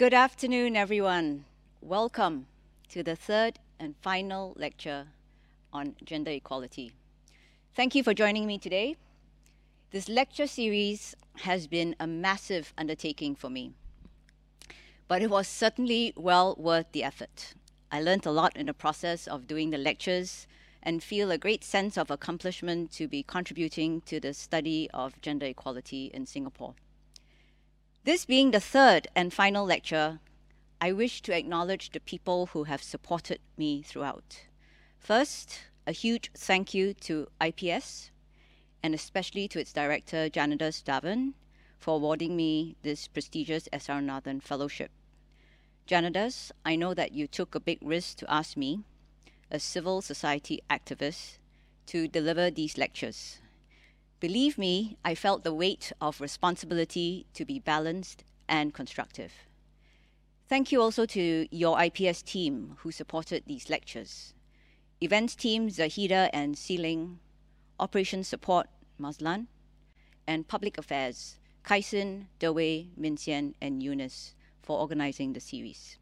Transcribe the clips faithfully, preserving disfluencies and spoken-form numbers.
Good afternoon, everyone. Welcome to the third and final lecture on gender equality. Thank you for joining me today. This lecture series has been a massive undertaking for me, but it was certainly well worth the effort. I learned a lot in the process of doing the lectures and feel a great sense of accomplishment to be contributing to the study of gender equality in Singapore. This being the third and final lecture, I wish to acknowledge the people who have supported me throughout. First, a huge thank you to I P S, and especially to its director, Janadas Darwin, for awarding me this prestigious S R Nathan Fellowship. Janadas, I know that you took a big risk to ask me, a civil society activist, to deliver these lectures. Believe me, I felt the weight of responsibility to be balanced and constructive. Thank you also to your I P S team who supported these lectures. Events teams Zahida and Siling, Operations Support Maslan, and Public Affairs Kaisin, Dewey, Minxian, and Eunice for organizing the series.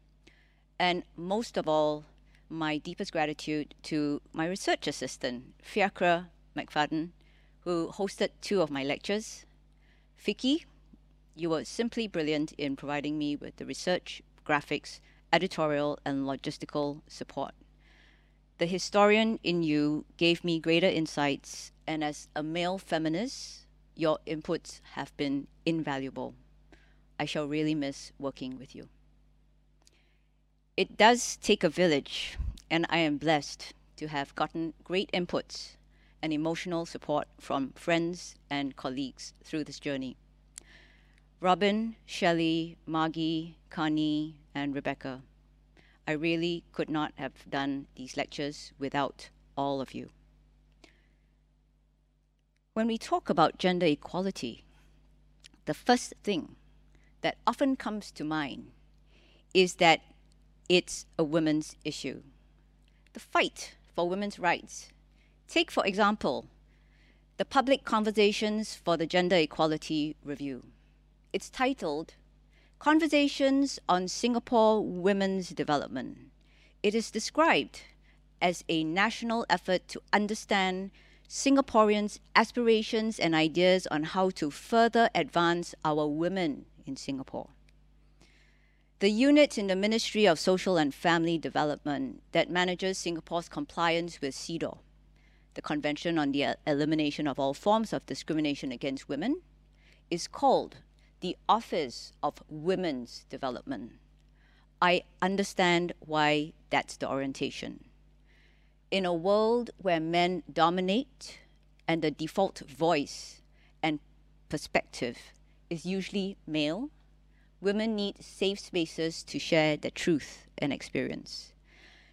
And most of all, my deepest gratitude to my research assistant, Fyakra McFadden, who hosted two of my lectures. Vicky, you were simply brilliant in providing me with the research, graphics, editorial, and logistical support. The historian in you gave me greater insights, and as a male feminist, your inputs have been invaluable. I shall really miss working with you. It does take a village, and I am blessed to have gotten great inputs and emotional support from friends and colleagues through this journey. Robin, Shelley, Margie, Connie, and Rebecca. I really could not have done these lectures without all of you. When we talk about gender equality, the first thing that often comes to mind is that it's a women's issue. The fight for women's rights. Take, for example, the Public Conversations for the Gender Equality Review. It's titled, Conversations on Singapore Women's Development. It is described as a national effort to understand Singaporeans' aspirations and ideas on how to further advance our women in Singapore. The unit in the Ministry of Social and Family Development that manages Singapore's compliance with C E D A W, the Convention on the Elimination of All Forms of Discrimination Against Women, is called the Office of Women's Development. I understand why that's the orientation. In a world where men dominate and the default voice and perspective is usually male, women need safe spaces to share their truth and experience.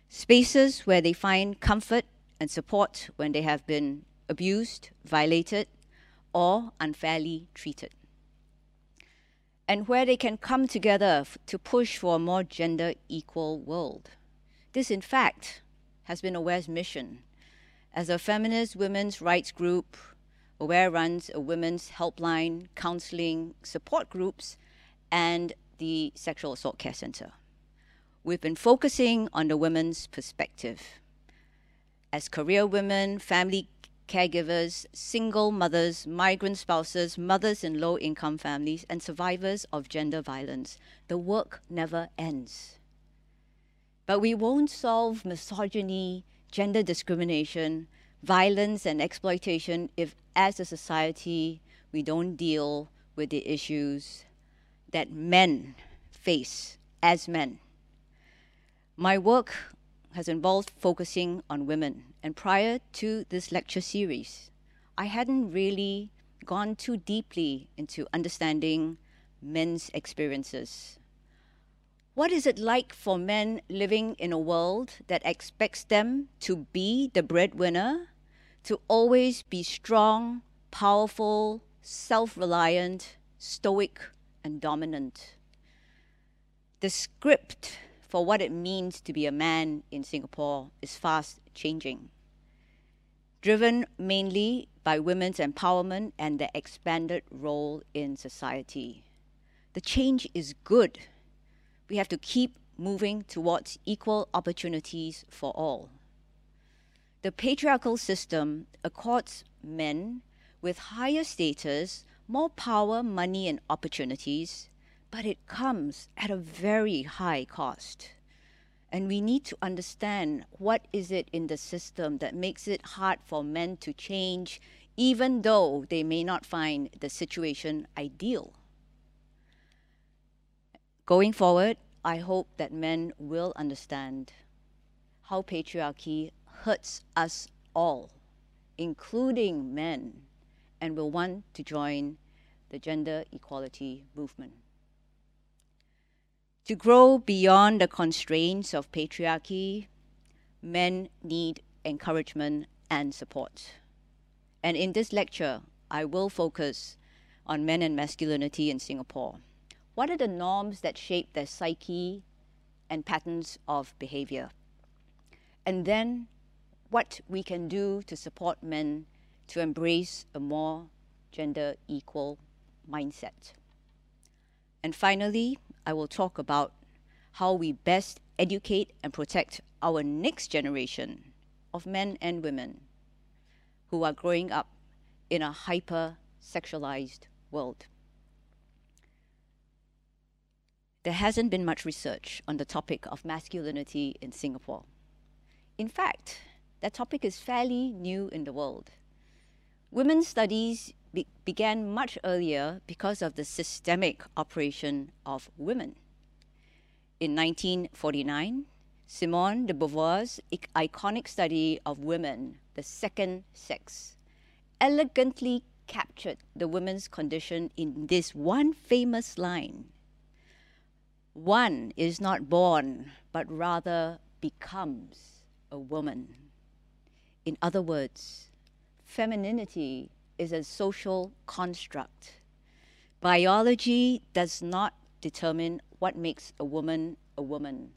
Spaces where they find comfort and support when they have been abused, violated, or unfairly treated, and where they can come together to push for a more gender equal world. This, in fact, has been AWARE's mission. As a feminist women's rights group, AWARE runs a women's helpline, counseling, support groups, and the Sexual Assault Care Centre. We've been focusing on the women's perspective. As career women, family caregivers, single mothers, migrant spouses, mothers in low-income families, and survivors of gender violence, the work never ends. But we won't solve misogyny, gender discrimination, violence, and exploitation if, as a society, we don't deal with the issues that men face as men. My work has involved focusing on women. And prior to this lecture series, I hadn't really gone too deeply into understanding men's experiences. What is it like for men living in a world that expects them to be the breadwinner, to always be strong, powerful, self-reliant, stoic, and dominant? The script for what it means to be a man in Singapore is fast changing, driven mainly by women's empowerment and their expanded role in society. The change is good, we have to keep moving towards equal opportunities for all. The patriarchal system accords men with higher status, more power, money, and opportunities, but it comes at a very high cost. And we need to understand what is it in the system that makes it hard for men to change, even though they may not find the situation ideal. Going forward, I hope that men will understand how patriarchy hurts us all, including men, and will want to join the gender equality movement. To grow beyond the constraints of patriarchy, men need encouragement and support. And in this lecture, I will focus on men and masculinity in Singapore. What are the norms that shape their psyche and patterns of behavior? And then what we can do to support men to embrace a more gender equal mindset. And finally, I will talk about how we best educate and protect our next generation of men and women who are growing up in a hyper-sexualized world. There hasn't been much research on the topic of masculinity in Singapore. In fact, that topic is fairly new in the world. Women's studies be began much earlier because of the systemic operation of women. In nineteen forty-nine, Simone de Beauvoir's iconic study of women, the second sex, elegantly captured the women's condition in this one famous line. One is not born, but rather becomes a woman. In other words, femininity is a social construct. Biology does not determine what makes a woman a woman.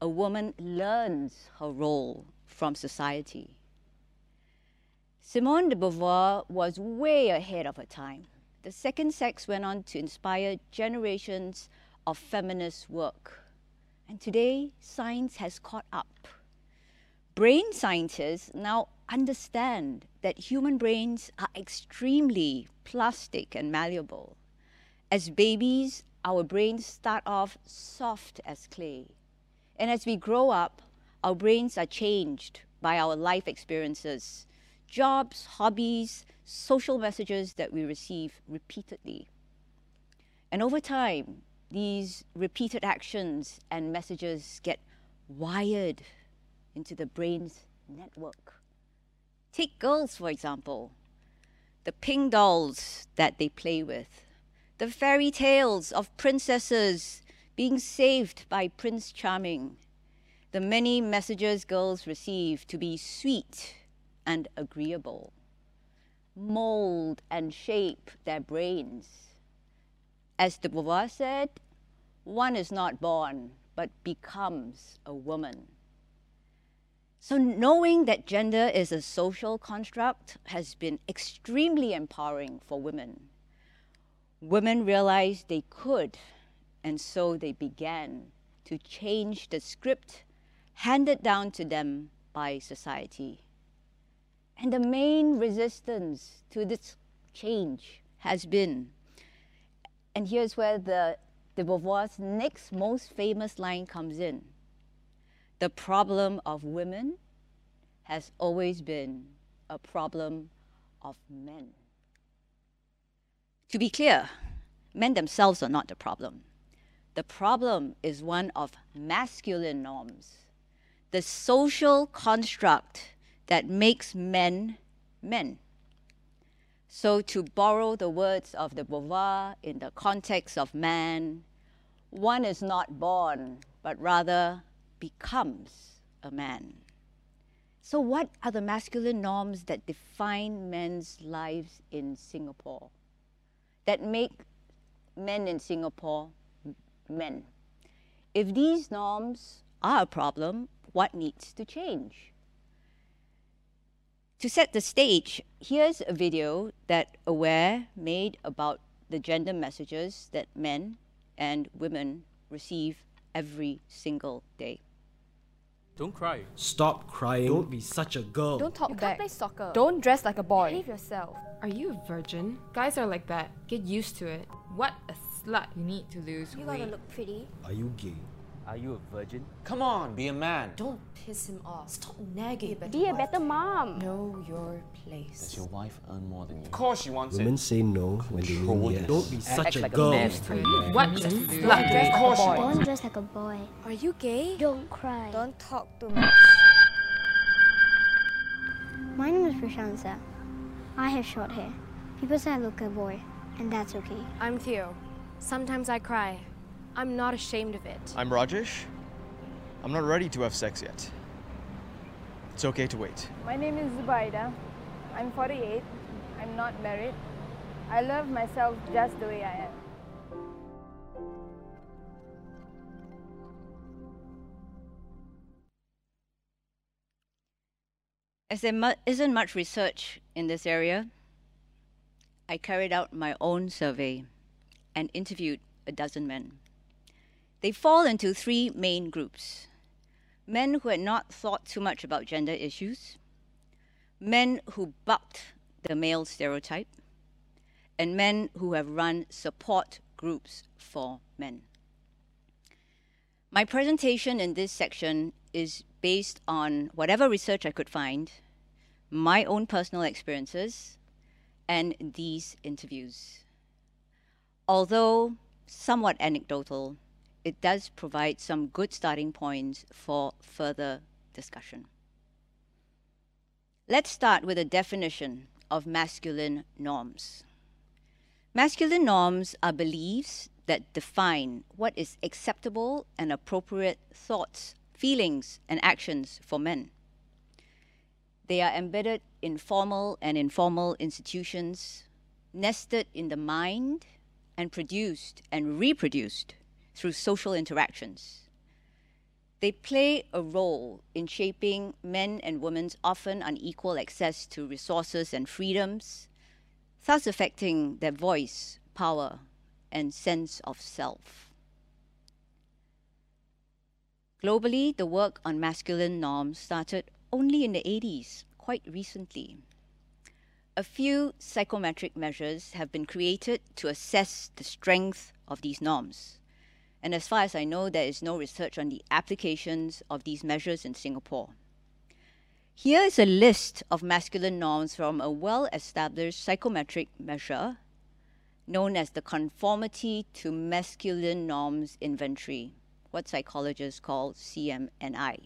A woman learns her role from society. Simone de Beauvoir was way ahead of her time. The second sex went on to inspire generations of feminist work. And today, science has caught up. Brain scientists now understand that human brains are extremely plastic and malleable. As babies, our brains start off soft as clay. And as we grow up, our brains are changed by our life experiences, jobs, hobbies, social messages that we receive repeatedly. And over time, these repeated actions and messages get wired into the brain's network. Take girls, for example, the pink dolls that they play with, the fairy tales of princesses being saved by Prince Charming, the many messages girls receive to be sweet and agreeable, mold and shape their brains. As de Beauvoir said, one is not born, but becomes a woman. So knowing that gender is a social construct has been extremely empowering for women. Women realized they could, and so they began to change the script handed down to them by society. And the main resistance to this change has been, and here's where the de Beauvoir's next most famous line comes in, the problem of women has always been a problem of men. To be clear, men themselves are not the problem. The problem is one of masculine norms, the social construct that makes men men. So to borrow the words of de Beauvoir in the context of man, one is not born, but rather becomes a man. So what are the masculine norms that define men's lives in Singapore, that make men in Singapore men? If these norms are a problem, what needs to change? To set the stage, here's a video that AWARE made about the gender messages that men and women receive every single day. Don't cry. Stop crying. Don't be such a girl. Don't talk back. You can't play soccer. Don't dress like a boy. Behave yourself. Are you a virgin? Guys are like that. Get used to it. What a slut. You need to lose weight. You gotta look pretty. Are you gay? Are you a virgin? Come on, be a man. Don't piss him off. Stop nagging. Be a better mom. Know your place. Does your wife earn more than you? Of course she wants it. Women say no when they mean yes. Don't be such a girl. What? Don't dress like a boy. Are you gay? Don't cry. Don't talk too much. My name is Prashansa. I have short hair. People say I look a boy, and that's okay. I'm Theo. Sometimes I cry. I'm not ashamed of it. I'm Rajesh. I'm not ready to have sex yet. It's okay to wait. My name is Zubaida. I'm forty-eight. I'm not married. I love myself just the way I am. As there mu- isn't much research in this area, I carried out my own survey and interviewed a dozen men. They fall into three main groups. Men who had not thought too much about gender issues, men who bucked the male stereotype, and men who have run support groups for men. My presentation in this section is based on whatever research I could find, my own personal experiences, and these interviews. Although somewhat anecdotal, it does provide some good starting points for further discussion. Let's start with a definition of masculine norms. Masculine norms are beliefs that define what is acceptable and appropriate thoughts, feelings, and actions for men. They are embedded in formal and informal institutions, nested in the mind, and produced and reproduced through social interactions. They play a role in shaping men and women's often unequal access to resources and freedoms, thus affecting their voice, power, and sense of self. Globally, the work on masculine norms started only in the eighties, quite recently. A few psychometric measures have been created to assess the strength of these norms. And as far as I know, there is no research on the applications of these measures in Singapore. Here is a list of masculine norms from a well-established psychometric measure known as the Conformity to Masculine Norms Inventory, what psychologists call C M N I.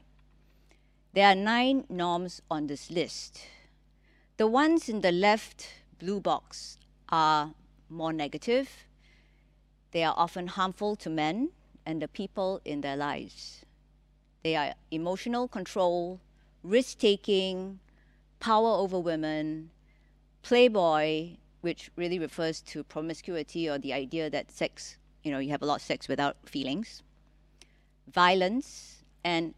There are nine norms on this list. The ones in the left blue box are more negative. They are often harmful to men and the people in their lives. They are emotional control, risk-taking, power over women, playboy, which really refers to promiscuity or the idea that sex, you know, you have a lot of sex without feelings, violence, and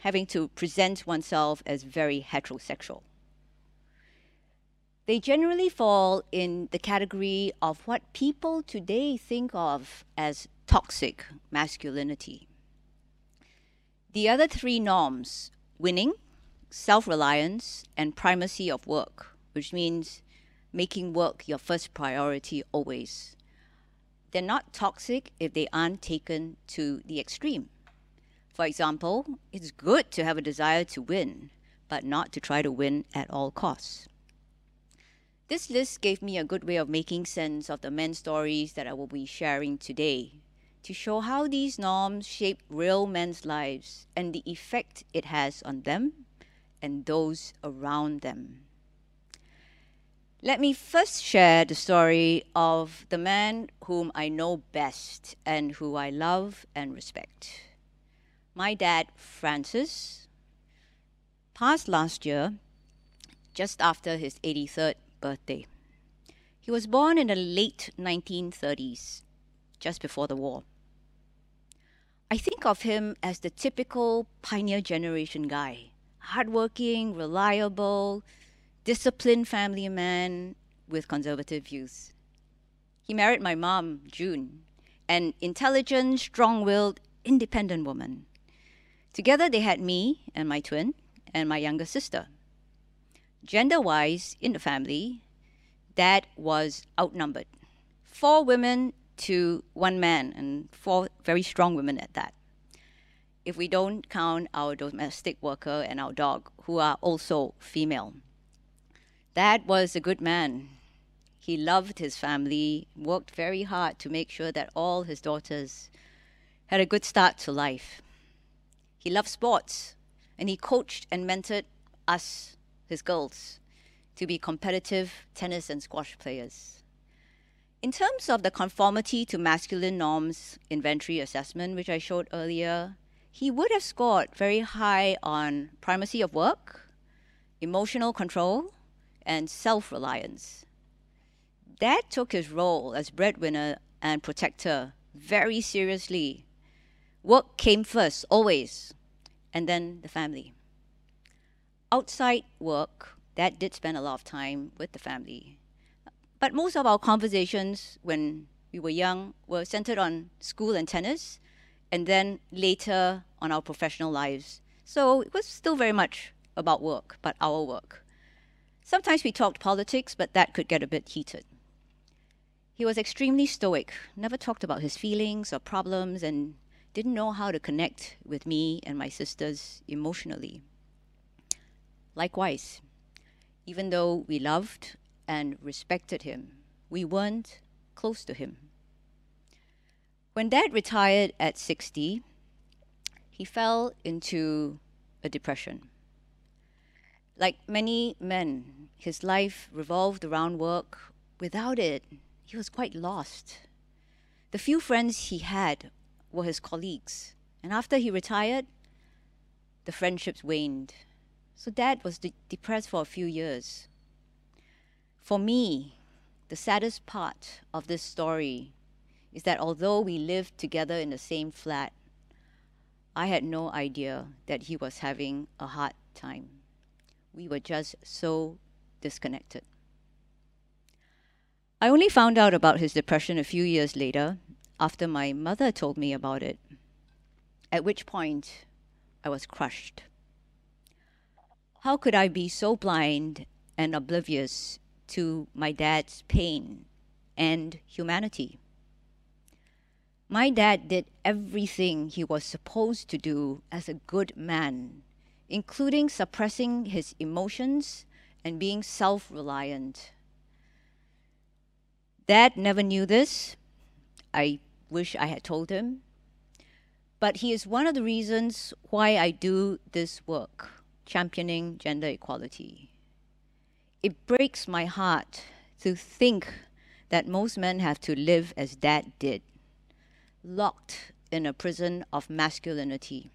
having to present oneself as very heterosexual. They generally fall in the category of what people today think of as toxic masculinity. The other three norms, winning, self-reliance, and primacy of work, which means making work your first priority always. They're not toxic if they aren't taken to the extreme. For example, it's good to have a desire to win, but not to try to win at all costs. This list gave me a good way of making sense of the men's stories that I will be sharing today to show how these norms shape real men's lives and the effect it has on them and those around them. Let me first share the story of the man whom I know best and who I love and respect. My dad, Francis, passed last year just after his eighty-third birthday. He was born in the late nineteen thirties, just before the war. I think of him as the typical pioneer generation guy, hardworking, reliable, disciplined family man with conservative views. He married my mom, June, an intelligent, strong-willed, independent woman. Together they had me and my twin and my younger sister. Gender-wise, in the family, Dad was outnumbered. Four women to one man, and four very strong women at that. If we don't count our domestic worker and our dog, who are also female. Dad was a good man. He loved his family, worked very hard to make sure that all his daughters had a good start to life. He loved sports, and he coached and mentored us, his girls, to be competitive tennis and squash players. In terms of the Conformity to Masculine Norms Inventory assessment, which I showed earlier, he would have scored very high on primacy of work, emotional control, and self-reliance. Dad took his role as breadwinner and protector very seriously. Work came first, always, and then the family. Outside work, Dad did spend a lot of time with the family. But most of our conversations when we were young were centered on school and tennis, and then later on our professional lives. So it was still very much about work, but our work. Sometimes we talked politics, but that could get a bit heated. He was extremely stoic, never talked about his feelings or problems, and didn't know how to connect with me and my sisters emotionally. Likewise, even though we loved and respected him, we weren't close to him. When Dad retired at sixty, he fell into a depression. Like many men, his life revolved around work. Without it, he was quite lost. The few friends he had were his colleagues, and after he retired, the friendships waned. So Dad was de- depressed for a few years. For me, the saddest part of this story is that although we lived together in the same flat, I had no idea that he was having a hard time. We were just so disconnected. I only found out about his depression a few years later, after my mother told me about it, at which point I was crushed. How could I be so blind and oblivious to my dad's pain and humanity? My dad did everything he was supposed to do as a good man, including suppressing his emotions and being self-reliant. Dad never knew this. I wish I had told him. But he is one of the reasons why I do this work, championing gender equality. It breaks my heart to think that most men have to live as Dad did, locked in a prison of masculinity.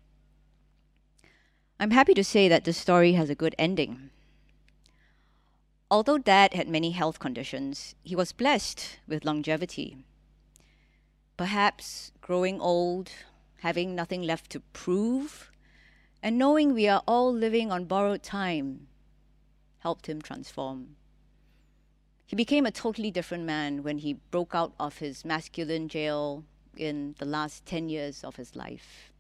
I'm happy to say that this story has a good ending. Although Dad had many health conditions, he was blessed with longevity. Perhaps growing old, having nothing left to prove, and knowing we are all living on borrowed time helped him transform. He became a totally different man when he broke out of his masculine jail in the last ten years of his life.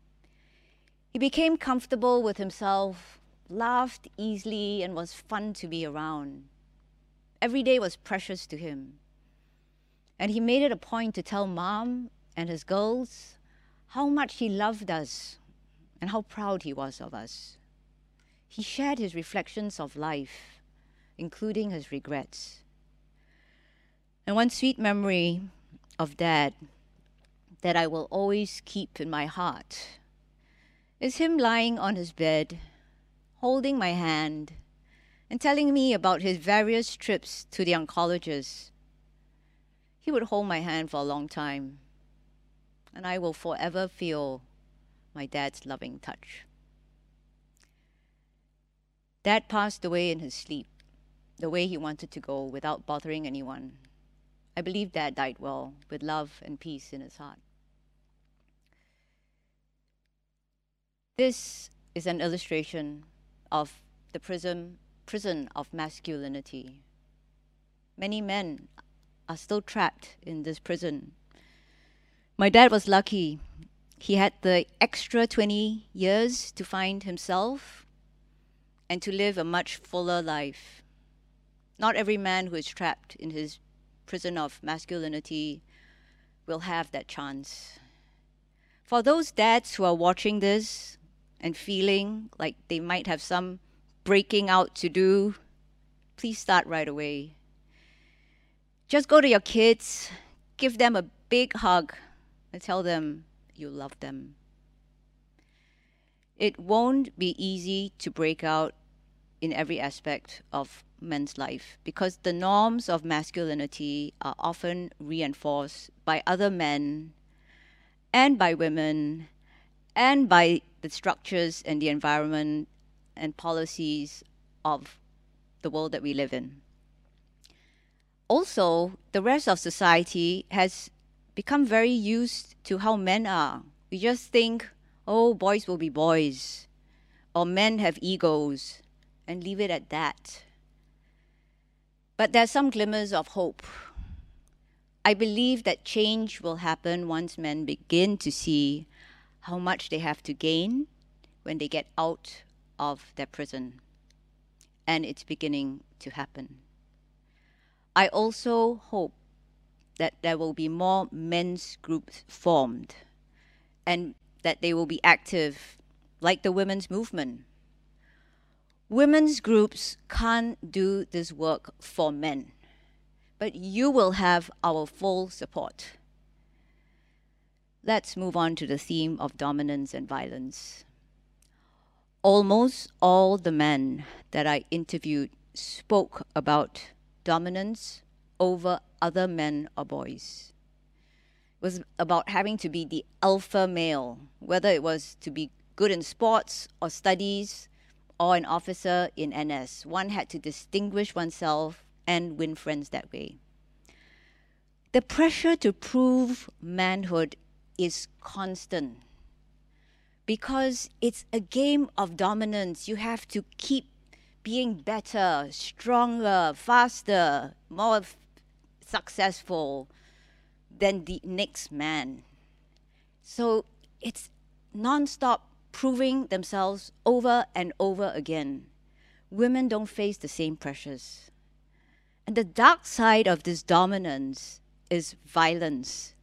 He became comfortable with himself, laughed easily, and was fun to be around. Every day was precious to him. And he made it a point to tell Mom and his girls how much he loved us and how proud he was of us. He shared his reflections of life, including his regrets. And one sweet memory of Dad that I will always keep in my heart is him lying on his bed, holding my hand, and telling me about his various trips to the oncologist. He would hold my hand for a long time, and I will forever feel my dad's loving touch. Dad passed away in his sleep, the way he wanted to go, without bothering anyone. I believe Dad died well, with love and peace in his heart. This is an illustration of the prism, prison of masculinity. Many men are still trapped in this prison. My dad was lucky He had the extra twenty years to find himself and to live a much fuller life. Not every man who is trapped in his prison of masculinity will have that chance. For those dads who are watching this and feeling like they might have some breaking out to do, please start right away. Just go to your kids, give them a big hug, and tell them you love them. It won't be easy to break out in every aspect of men's life because the norms of masculinity are often reinforced by other men and by women and by the structures and the environment and policies of the world that we live in. Also, the rest of society has become very used to how men are. We just think, oh, boys will be boys, or men have egos, and leave it at that. But there's some glimmers of hope. I believe that change will happen once men begin to see how much they have to gain when they get out of their prison. And it's beginning to happen. I also hope that there will be more men's groups formed and that they will be active like the women's movement. Women's groups can't do this work for men, but you will have our full support. Let's move on to the theme of dominance and violence. Almost all the men that I interviewed spoke about dominance over other men or boys. It was about having to be the alpha male, whether it was to be good in sports or studies or an officer in N S. One had to distinguish oneself and win friends that way. The pressure to prove manhood is constant because it's a game of dominance. You have to keep being better, stronger, faster, more successful than the next man. So it's non-stop proving themselves over and over again. Women don't face the same pressures. And the dark side of this dominance is violence.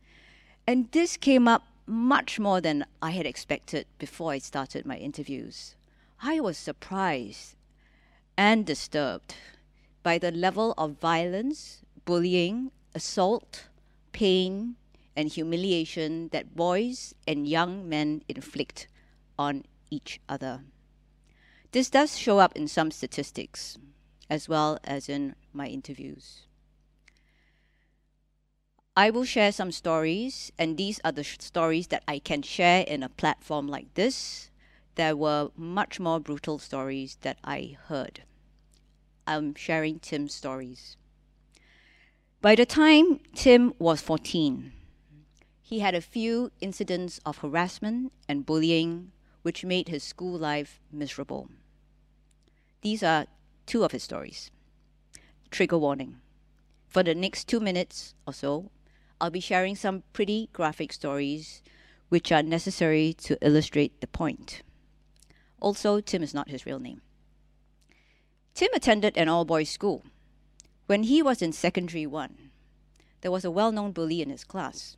And this came up much more than I had expected before I started my interviews. I was surprised and disturbed by the level of violence, bullying, assault, pain, and humiliation that boys and young men inflict on each other. This does show up in some statistics, as well as in my interviews. I will share some stories, and these are the stories that I can share in a platform like this. There were much more brutal stories that I heard. I'm sharing Tim's stories. By the time Tim was fourteen, he had a few incidents of harassment and bullying, which made his school life miserable. These are two of his stories. Trigger warning. For the next two minutes or so, I'll be sharing some pretty graphic stories which are necessary to illustrate the point. Also, Tim is not his real name. Tim attended an all-boys school. When he was in secondary one, there was a well-known bully in his class.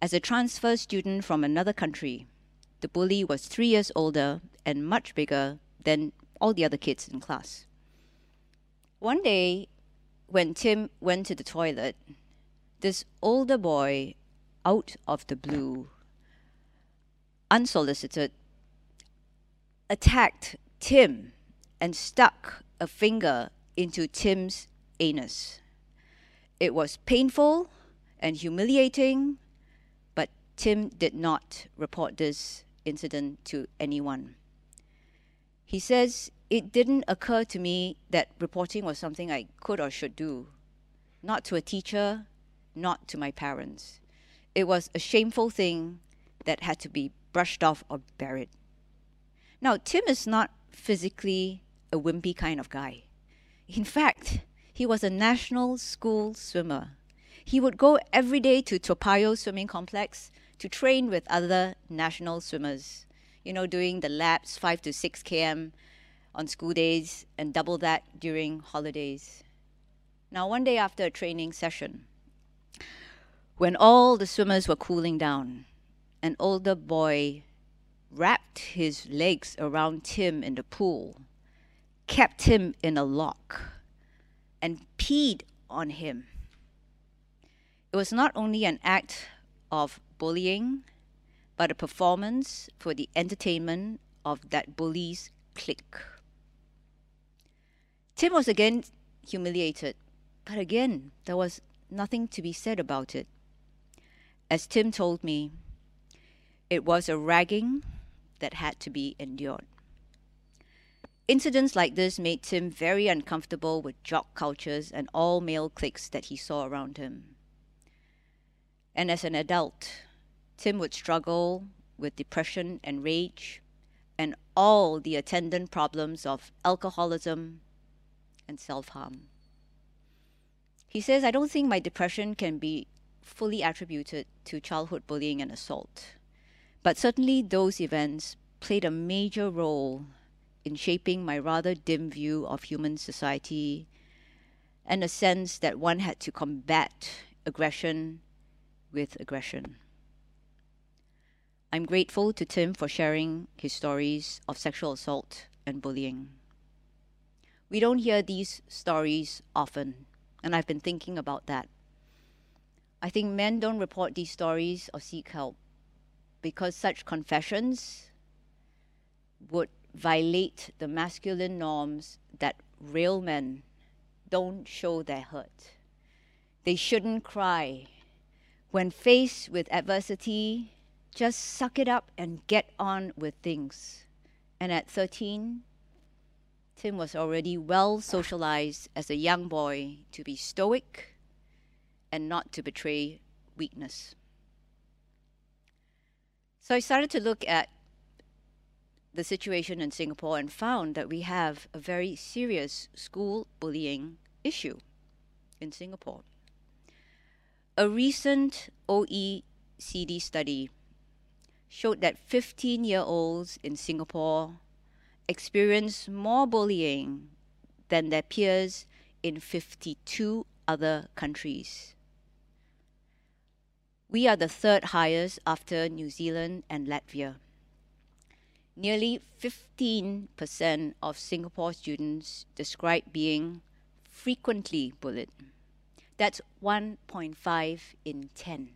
As a transfer student from another country, the bully was three years older and much bigger than all the other kids in class. One day, when Tim went to the toilet, this older boy, out of the blue, unsolicited, attacked Tim and stuck a finger into Tim's anus. It was painful and humiliating, but Tim did not report this incident to anyone. He says, "It didn't occur to me that reporting was something I could or should do. Not to a teacher, not to my parents. It was a shameful thing that had to be brushed off or buried." Now, Tim is not physically a wimpy kind of guy. In fact, he was a national school swimmer. He would go every day to Topayo Swimming Complex to train with other national swimmers, you know, doing the laps five to six kilometers on school days and double that during holidays. Now, one day after a training session, when all the swimmers were cooling down, an older boy wrapped his legs around Tim in the pool, kept him in a lock, and peed on him. It was not only an act of bullying, but a performance for the entertainment of that bully's clique. Tim was again humiliated, but again, there was nothing to be said about it. As Tim told me, it was a ragging that had to be endured. Incidents like this made Tim very uncomfortable with jock cultures and all male cliques that he saw around him. And as an adult, Tim would struggle with depression and rage and all the attendant problems of alcoholism and self-harm. He says, I don't think my depression can be fully attributed to childhood bullying and assault, but certainly those events played a major role in shaping my rather dim view of human society and a sense that one had to combat aggression with aggression. I'm grateful to Tim for sharing his stories of sexual assault and bullying. We don't hear these stories often, and I've been thinking about that. I think men don't report these stories or seek help because such confessions would violate the masculine norms that real men don't show their hurt. They shouldn't cry. When faced with adversity, just suck it up and get on with things. And at thirteen, Tim was already well socialized as a young boy to be stoic and not to betray weakness. So I started to look at the situation in Singapore and found that we have a very serious school bullying issue in Singapore. A recent O E C D study showed that fifteen-year-olds in Singapore experience more bullying than their peers in fifty-two other countries. We are the third highest after New Zealand and Latvia. Nearly fifteen percent of Singapore students describe being frequently bullied. That's one point five in ten.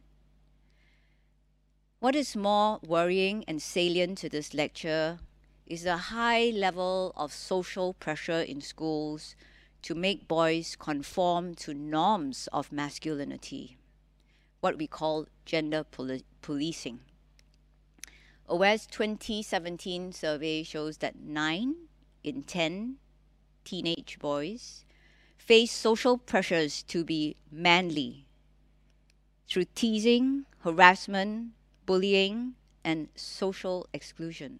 What is more worrying and salient to this lecture is the high level of social pressure in schools to make boys conform to norms of masculinity, what we call gender poli policing. A W E S twenty seventeen survey shows that nine in ten teenage boys face social pressures to be manly through teasing, harassment, bullying, and social exclusion.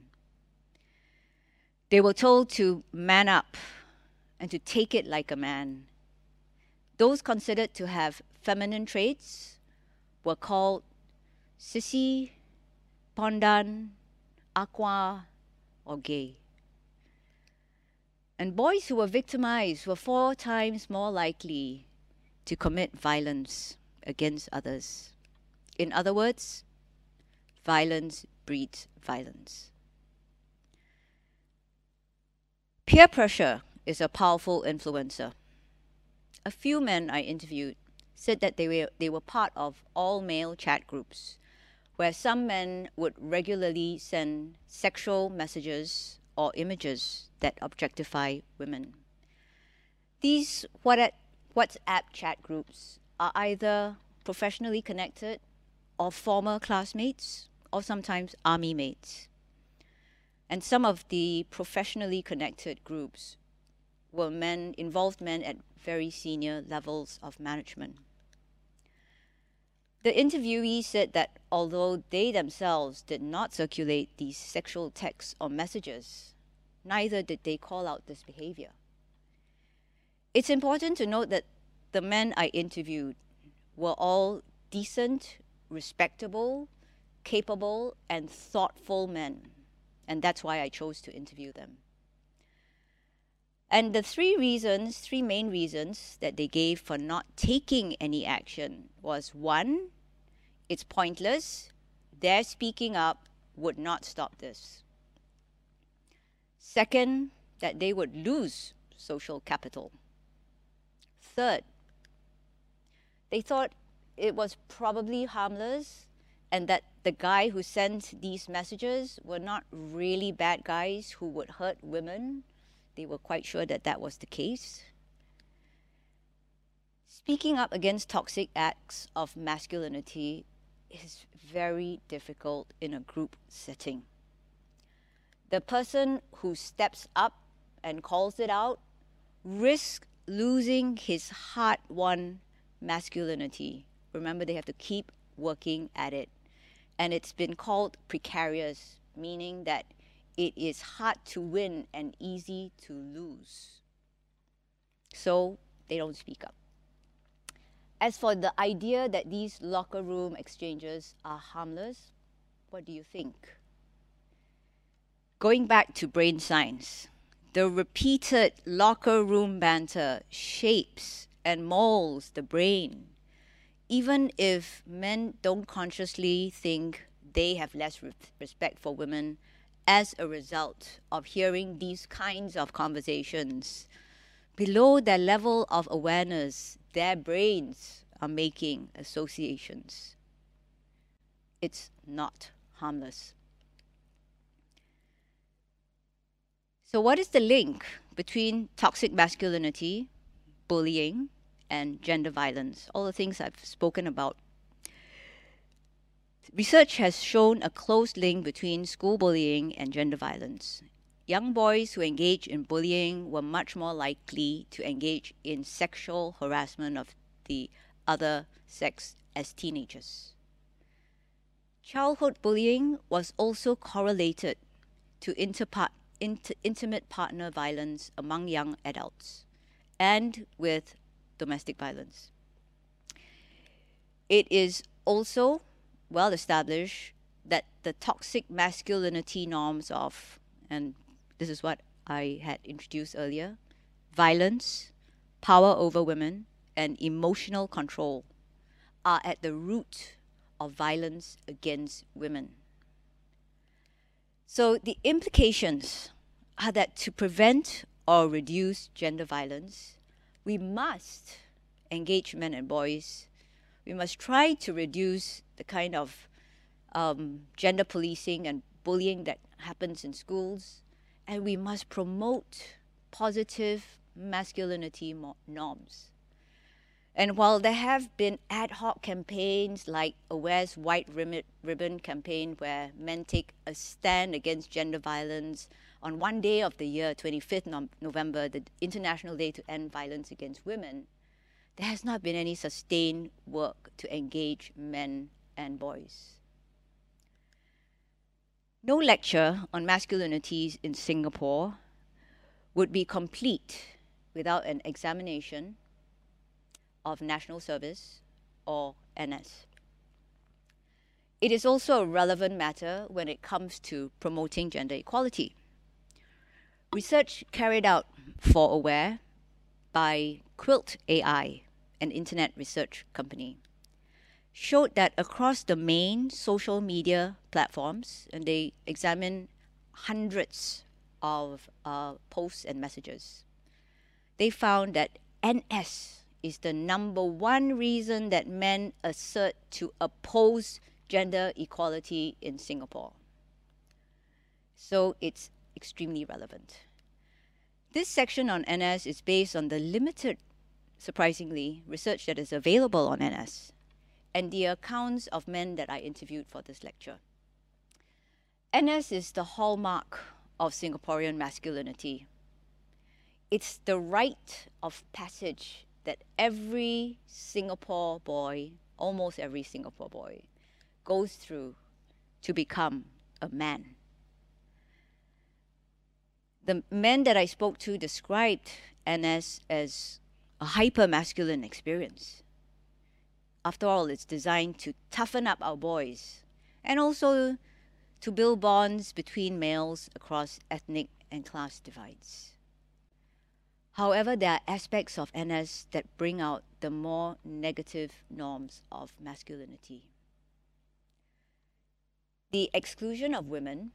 They were told to man up and to take it like a man. Those considered to have feminine traits were called sissy, Pondan, aqua, or gay. And boys who were victimized were four times more likely to commit violence against others. In other words, violence breeds violence. Peer pressure is a powerful influencer. A few men I interviewed said that they were, they were part of all-male chat groups, where some men would regularly send sexual messages or images that objectify women. These WhatsApp chat groups are either professionally connected or former classmates or sometimes army mates. And some of the professionally connected groups were men, involved men at very senior levels of management. The interviewee said that although they themselves did not circulate these sexual texts or messages, neither did they call out this behavior. It's important to note that the men I interviewed were all decent, respectable, capable and thoughtful men. And that's why I chose to interview them. And the three reasons, three main reasons that they gave for not taking any action was, one, it's pointless. Their speaking up would not stop this. Second, that they would lose social capital. Third, they thought it was probably harmless and that the guy who sent these messages were not really bad guys who would hurt women. They were quite sure that that was the case. Speaking up against toxic acts of masculinity is very difficult in a group setting. The person who steps up and calls it out risks losing his hard-won masculinity. Remember, they have to keep working at it. And it's been called precarious, meaning that it is hard to win and easy to lose. So they don't speak up. As for the idea that these locker room exchanges are harmless, what do you think? Going back to brain science, the repeated locker room banter shapes and molds the brain, even if men don't consciously think they have less respect for women as a result of hearing these kinds of conversations. Below their level of awareness, their brains are making associations. It's not harmless. So what is the link between toxic masculinity, bullying, and gender violence? All the things I've spoken about. Research has shown a close link between school bullying and gender violence. Young boys who engage in bullying were much more likely to engage in sexual harassment of the other sex as teenagers. Childhood bullying was also correlated to interpart, inter, intimate partner violence among young adults and with domestic violence. It is also well established that the toxic masculinity norms of, and this is what I had introduced earlier, violence, power over women, and emotional control are at the root of violence against women. So the implications are that to prevent or reduce gender violence, we must engage men and boys. We must try to reduce the kind of um, gender policing and bullying that happens in schools. And we must promote positive masculinity norms. And while there have been ad hoc campaigns like AWARE's White Ribbon Campaign, where men take a stand against gender violence on one day of the year, twenty-fifth of November, the International Day to End Violence Against Women, there has not been any sustained work to engage men and boys. No lecture on masculinities in Singapore would be complete without an examination of national service or N S. It is also a relevant matter when it comes to promoting gender equality. Research carried out for AWARE by Quilt A I, an internet research company, showed that across the main social media platforms, and they examined hundreds of uh, posts and messages, they found that N S is the number one reason that men assert to oppose gender equality in Singapore. So it's extremely relevant. This section on N S is based on the limited, surprisingly, research that is available on N S and the accounts of men that I interviewed for this lecture. N S is the hallmark of Singaporean masculinity. It's the rite of passage that every Singapore boy, almost every Singapore boy, goes through to become a man. The men that I spoke to described N S as a hyper-masculine experience. After all, it's designed to toughen up our boys and also to build bonds between males across ethnic and class divides. However, there are aspects of N S that bring out the more negative norms of masculinity. The exclusion of women,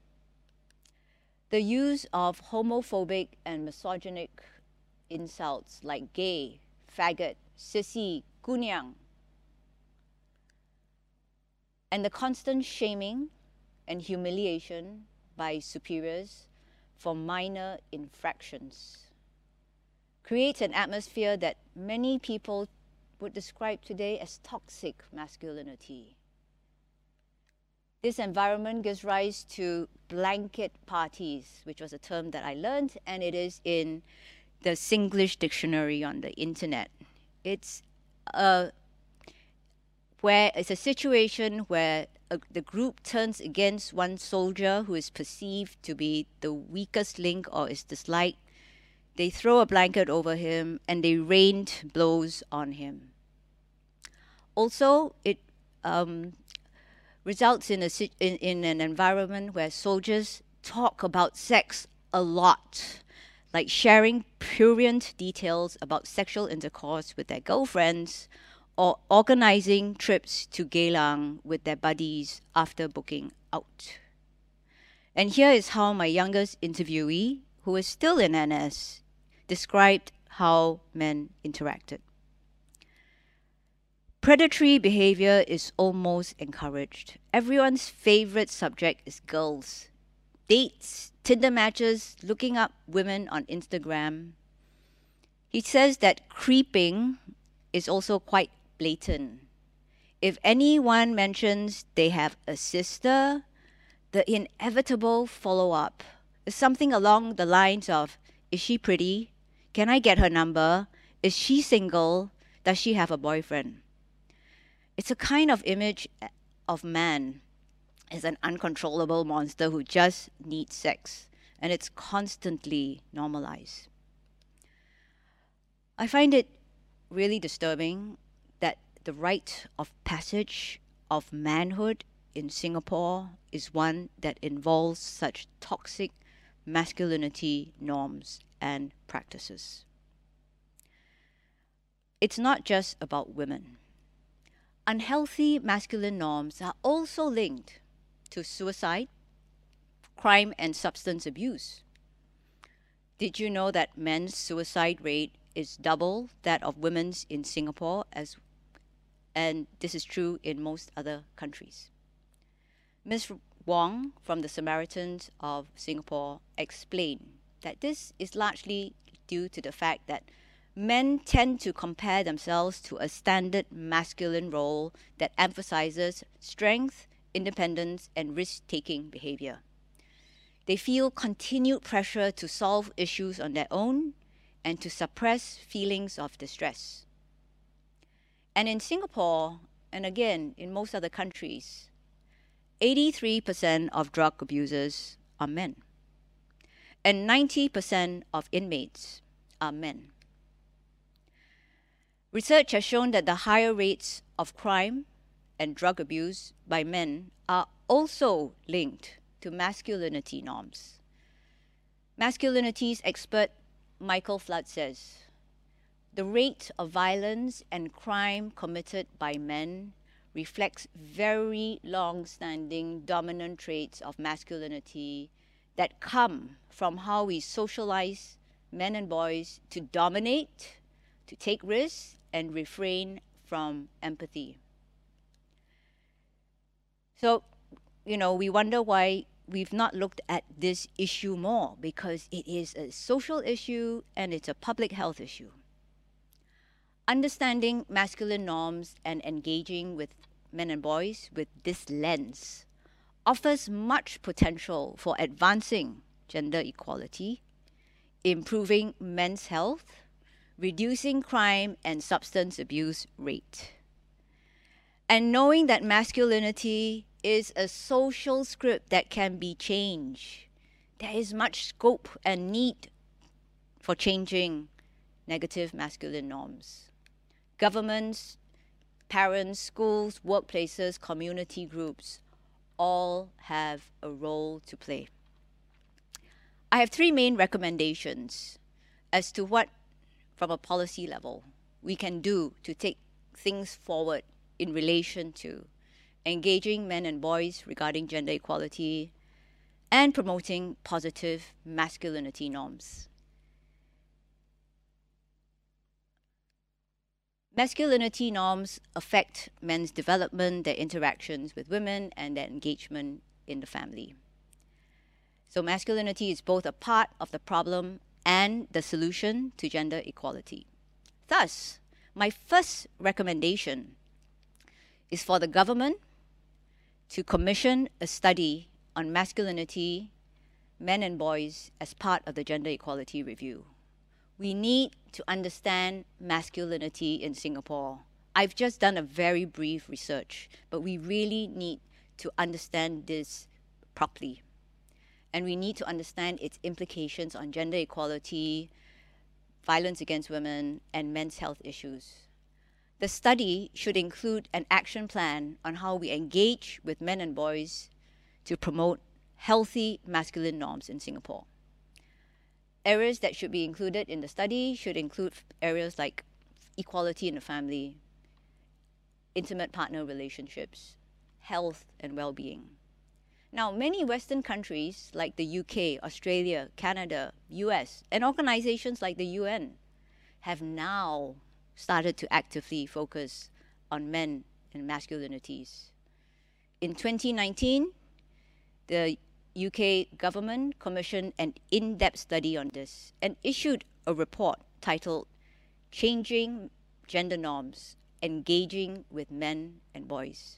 the use of homophobic and misogynic insults like gay, faggot, sissy, kunyang, and the constant shaming and humiliation by superiors for minor infractions creates an atmosphere that many people would describe today as toxic masculinity. This environment gives rise to blanket parties, which was a term that I learned, and it is in the Singlish dictionary on the internet. It's a, where it's a situation where a, the group turns against one soldier who is perceived to be the weakest link or is disliked. They throw a blanket over him and they rained blows on him. Also, it um, results in, a, in, in an environment where soldiers talk about sex a lot, like sharing prurient details about sexual intercourse with their girlfriends or organizing trips to Geylang with their buddies after booking out. And here is how my youngest interviewee, who is still in N S, described how men interacted. Predatory behavior is almost encouraged. Everyone's favorite subject is girls. Dates, Tinder matches, looking up women on Instagram. He says that creeping is also quite blatant. If anyone mentions they have a sister, the inevitable follow-up is something along the lines of, is she pretty? Can I get her number? Is she single? Does she have a boyfriend? It's a kind of image of man as an uncontrollable monster who just needs sex, and it's constantly normalized. I find it really disturbing that the rite of passage of manhood in Singapore is one that involves such toxic masculinity norms and practices. It's not just about women. Unhealthy masculine norms are also linked to suicide, crime, and substance abuse. Did you know that men's suicide rate is double that of women's in Singapore, as, and this is true in most other countries? Miz Wong from the Samaritans of Singapore explained that this is largely due to the fact that men tend to compare themselves to a standard masculine role that emphasizes strength, independence, and risk-taking behavior. They feel continued pressure to solve issues on their own and to suppress feelings of distress. And in Singapore, and again in most other countries, eighty-three percent of drug abusers are men, and ninety percent of inmates are men. Research has shown that the higher rates of crime and drug abuse by men are also linked to masculinity norms. Masculinities expert Michael Flood says, the rate of violence and crime committed by men reflects very long-standing dominant traits of masculinity that come from how we socialize men and boys to dominate, to take risks, and refrain from empathy. So, you know, we wonder why we've not looked at this issue more, because it is a social issue and it's a public health issue. Understanding masculine norms and engaging with men and boys with this lens offers much potential for advancing gender equality, improving men's health, reducing crime and substance abuse rate. And knowing that masculinity is a social script that can be changed, there is much scope and need for changing negative masculine norms. Governments, parents, schools, workplaces, community groups all have a role to play. I have three main recommendations as to what, from a policy level, we can do to take things forward in relation to engaging men and boys regarding gender equality and promoting positive masculinity norms. Masculinity norms affect men's development, their interactions with women, and their engagement in the family. So masculinity is both a part of the problem and the solution to gender equality. Thus, my first recommendation is for the government to commission a study on masculinity, men and boys, as part of the Gender Equality Review. We need to understand masculinity in Singapore. I've just done a very brief research, but we really need to understand this properly. And we need to understand its implications on gender equality, violence against women, and men's health issues. The study should include an action plan on how we engage with men and boys to promote healthy masculine norms in Singapore. Areas that should be included in the study should include areas like equality in the family, intimate partner relationships, health and well-being. Now, many Western countries like the U K, Australia, Canada, U S, and organizations like the U N have now started to actively focus on men and masculinities. In twenty nineteen, the U K government commissioned an in-depth study on this and issued a report titled Changing Gender Norms, Engaging with Men and Boys.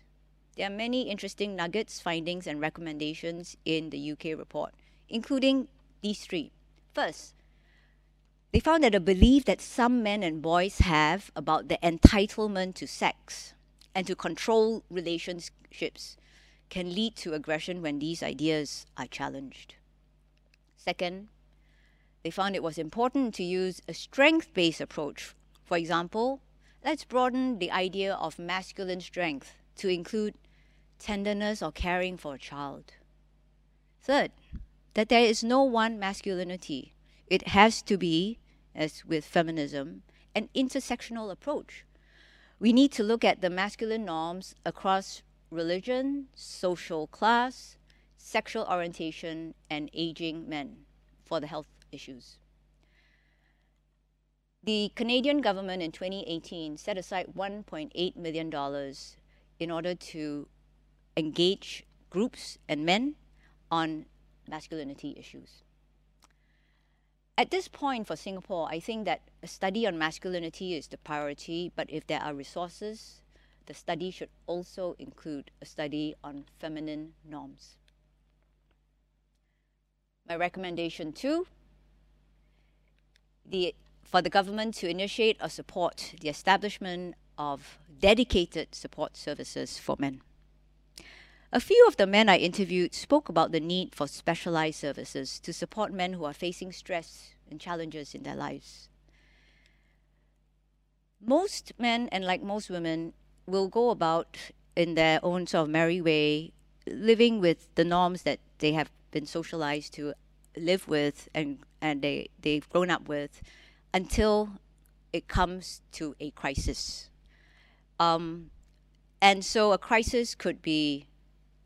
There are many interesting nuggets, findings, and recommendations in the U K report, including these three. First, they found that a belief that some men and boys have about their entitlement to sex and to control relationships can lead to aggression when these ideas are challenged. Second, they found it was important to use a strength-based approach. For example, let's broaden the idea of masculine strength to include tenderness or caring for a child. Third, that there is no one masculinity. It has to be, as with feminism, an intersectional approach. We need to look at the masculine norms across religion, social class, sexual orientation, and aging men for the health issues. The Canadian government in twenty eighteen set aside one point eight million dollars in order to engage groups and men on masculinity issues. At this point for Singapore, I think that a study on masculinity is the priority, but if there are resources, the study should also include a study on feminine norms. My recommendation two, the, for the government to initiate or support the establishment of dedicated support services for men. A few of the men I interviewed spoke about the need for specialized services to support men who are facing stress and challenges in their lives. Most men, and like most women, will go about in their own sort of merry way, living with the norms that they have been socialized to live with and, and they, they've grown up with, until it comes to a crisis. Um, and so a crisis could be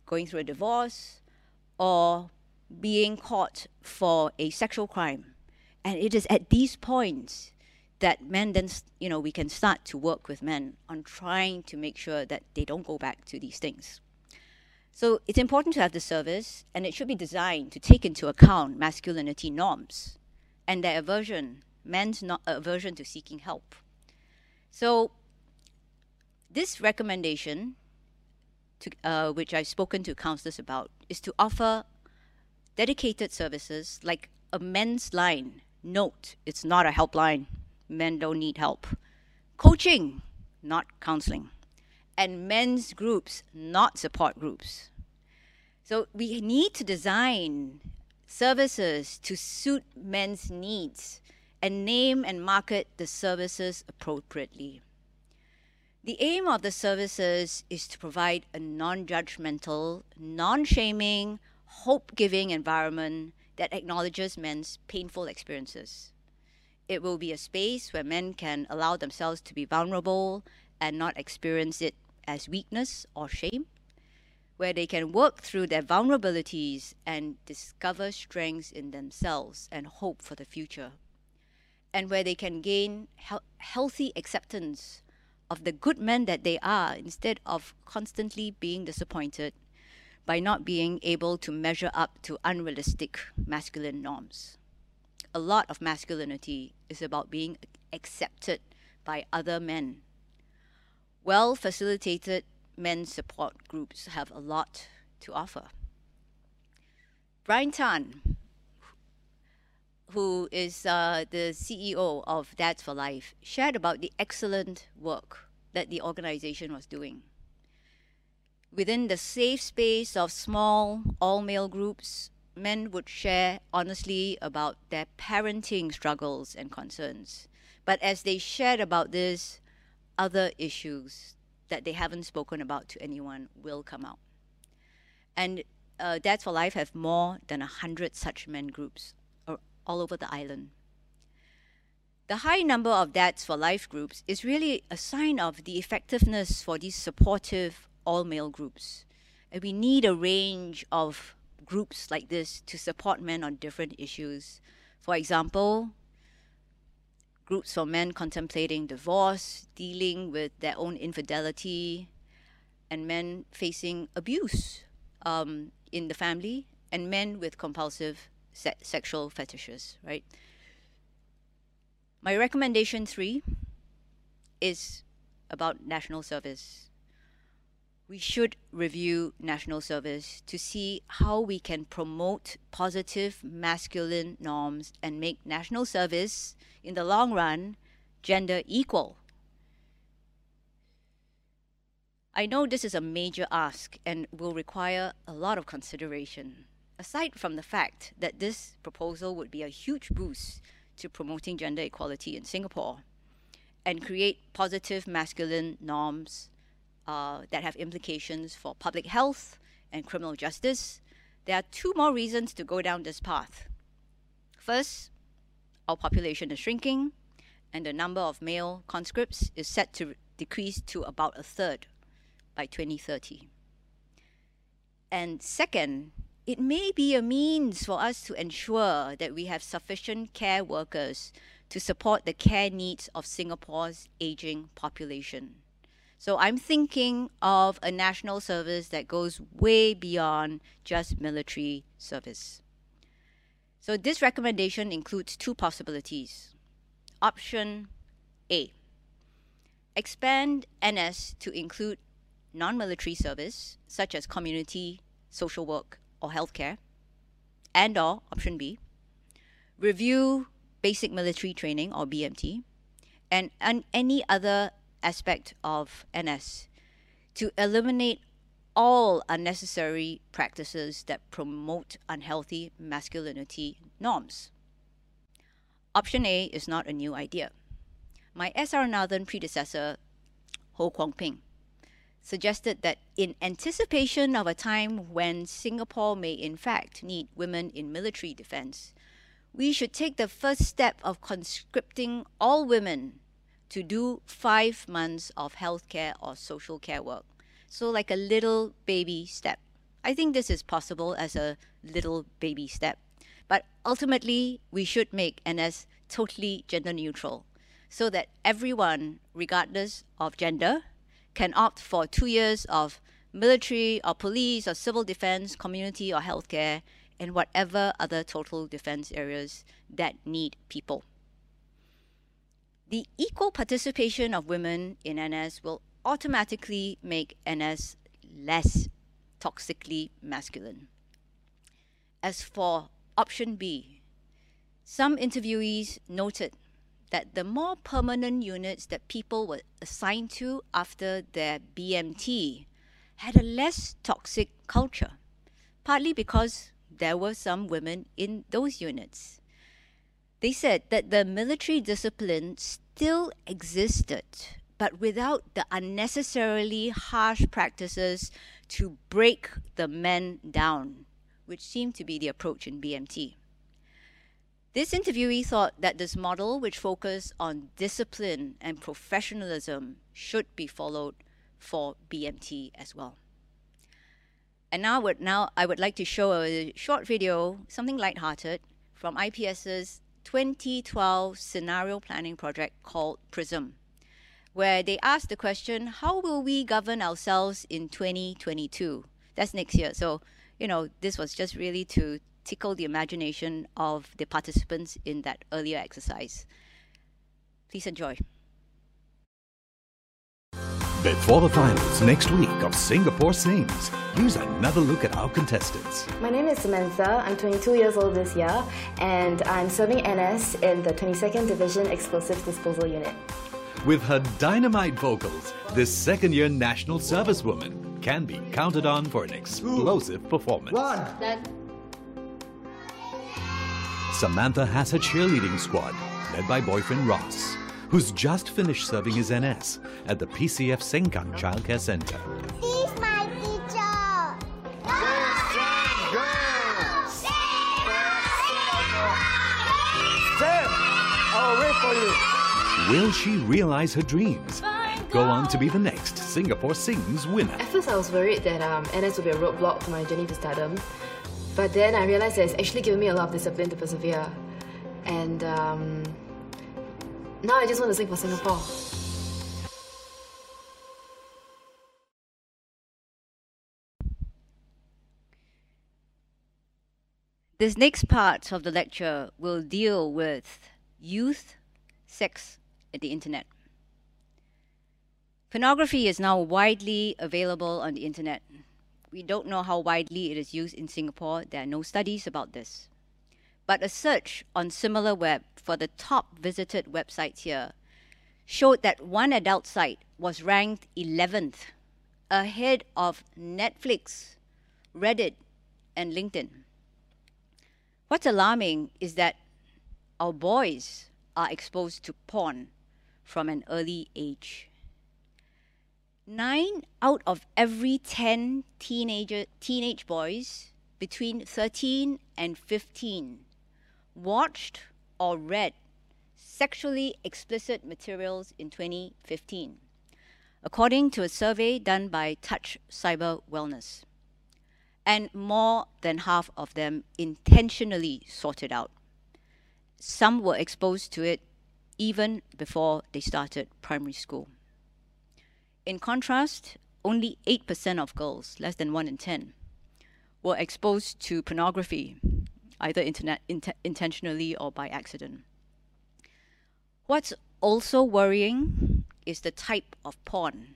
going through a divorce or being caught for a sexual crime. And it is at these points that men then, you know, we can start to work with men on trying to make sure that they don't go back to these things. So it's important to have the service, and it should be designed to take into account masculinity norms and their aversion, men's not, aversion to seeking help. So this recommendation, to, uh, which I've spoken to counsellors about, is to offer dedicated services like a men's line. Note, it's not a helpline. Men don't need help. Coaching, not counselling. And men's groups, not support groups. So we need to design services to suit men's needs and name and market the services appropriately. The aim of the services is to provide a non-judgmental, non-shaming, hope-giving environment that acknowledges men's painful experiences. It will be a space where men can allow themselves to be vulnerable and not experience it as weakness or shame, where they can work through their vulnerabilities and discover strengths in themselves and hope for the future, and where they can gain he- healthy acceptance of the good men that they are instead of constantly being disappointed by not being able to measure up to unrealistic masculine norms. A lot of masculinity is about being accepted by other men. Well-facilitated men's support groups have a lot to offer. Brian Tan, who is uh, the C E O of Dads for Life, shared about the excellent work that the organization was doing. Within the safe space of small, all-male groups, men would share honestly about their parenting struggles and concerns. But as they shared about this, other issues that they haven't spoken about to anyone will come out. And uh, Dads for Life have more than one hundred such men groups all over the island. The high number of Dads for Life groups is really a sign of the effectiveness for these supportive all-male groups. And we need a range of groups like this to support men on different issues. For example, groups for men contemplating divorce, dealing with their own infidelity, and men facing abuse um, in the family, and men with compulsive se- sexual fetishes, right? My recommendation three is about national service. We should review national service to see how we can promote positive masculine norms and make national service in the long run, gender equal. I know this is a major ask and will require a lot of consideration, aside from the fact that this proposal would be a huge boost to promoting gender equality in Singapore and create positive masculine norms uh, that have implications for public health and criminal justice. There are two more reasons to go down this path. First, our population is shrinking, and the number of male conscripts is set to decrease to about a third by twenty thirty. And second, it may be a means for us to ensure that we have sufficient care workers to support the care needs of Singapore's aging population. So I'm thinking of a national service that goes way beyond just military service. So this recommendation includes two possibilities. Option A, expand N S to include non-military service, such as community, social work, or healthcare. And or option B, review basic military training, or B M T, and, and any other aspect of N S to eliminate all unnecessary practices that promote unhealthy masculinity norms. Option A is not a new idea. My S R Nathan predecessor, Ho Kwon Ping, suggested that in anticipation of a time when Singapore may in fact need women in military defense, we should take the first step of conscripting all women to do five months of healthcare or social care work. So like a little baby step. I think this is possible as a little baby step. But ultimately, we should make N S totally gender neutral so that everyone, regardless of gender, can opt for two years of military or police or civil defense, community or healthcare, and whatever other total defense areas that need people. The equal participation of women in N S will automatically make N S less toxically masculine. As for option B, some interviewees noted that the more permanent units that people were assigned to after their B M T had a less toxic culture, partly because there were some women in those units. They said that the military discipline still existed, but without the unnecessarily harsh practices to break the men down, which seemed to be the approach in B M T. This interviewee thought that this model, which focused on discipline and professionalism, should be followed for B M T as well. And now I would, now I would like to show a short video, something lighthearted, from IPS's twenty twelve scenario planning project called PRISM, where they asked the question, how will we govern ourselves in twenty twenty-two? That's next year. So, you know, this was just really to tickle the imagination of the participants in that earlier exercise. Please enjoy. Before the finals next week of Singapore Sings, here's another look at our contestants. My name is Samantha. I'm twenty-two years old this year, and I'm serving N S in the twenty-second Division Explosives Disposal Unit. With her dynamite vocals, this second-year national servicewoman can be counted on for an explosive Two, performance. One. Samantha has her cheerleading squad, led by boyfriend Ross, who's just finished serving his N S at the P C F Sengkang Childcare Centre. She's my teacher! Go, Sam! Go! Sam! I'll wait for you! Will she realise her dreams and go on to be the next Singapore Sings winner? At first I was worried that um, N S would be a roadblock to my journey to stardom, but then I realised that it's actually given me a lot of discipline to persevere. And um, now I just want to sing for Singapore. This next part of the lecture will deal with youth, sex, and the internet. Pornography is now widely available on the internet. We don't know how widely it is used in Singapore. There are no studies about this. But a search on SimilarWeb for the top visited websites here showed that one adult site was ranked eleventh, ahead of Netflix, Reddit, and LinkedIn. What's alarming is that our boys are exposed to porn from an early age. Nine out of every ten teenager, teenage boys between thirteen and fifteen watched or read sexually explicit materials in twenty fifteen, according to a survey done by Touch Cyber Wellness. And more than half of them intentionally sought it out. Some were exposed to it even before they started primary school. In contrast, only eight percent of girls, less than one in ten, were exposed to pornography, either internet, int intentionally or by accident. What's also worrying is the type of porn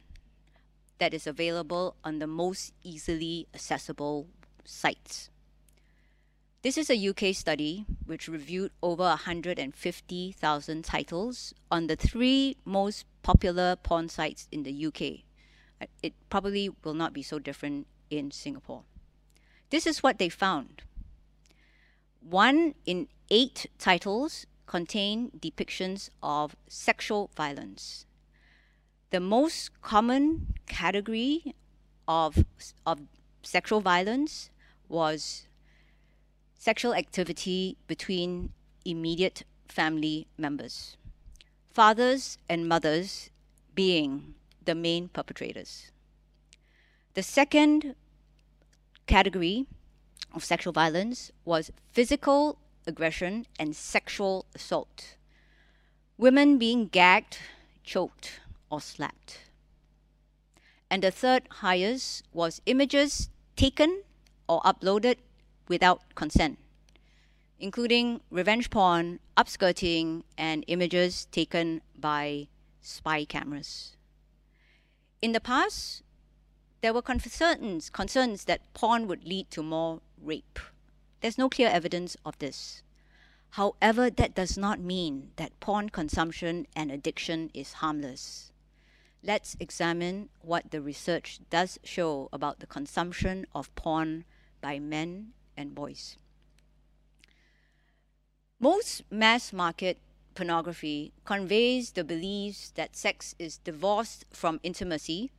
that is available on the most easily accessible sites. This is a U K study which reviewed over one hundred fifty thousand titles on the three most popular porn sites in the U K. It probably will not be so different in Singapore. This is what they found. One in eight titles contain depictions of sexual violence. The most common category of, of sexual violence was sexual activity between immediate family members, fathers and mothers being the main perpetrators. The second category of sexual violence was physical aggression and sexual assault, women being gagged, choked, or slapped. And the third highest was images taken or uploaded without consent, including revenge porn, upskirting, and images taken by spy cameras. In the past, there were concerns, concerns that porn would lead to more rape. There's no clear evidence of this. However, that does not mean that porn consumption and addiction is harmless. Let's examine what the research does show about the consumption of porn by men and boys. Most mass market pornography conveys the beliefs that sex is divorced from intimacy,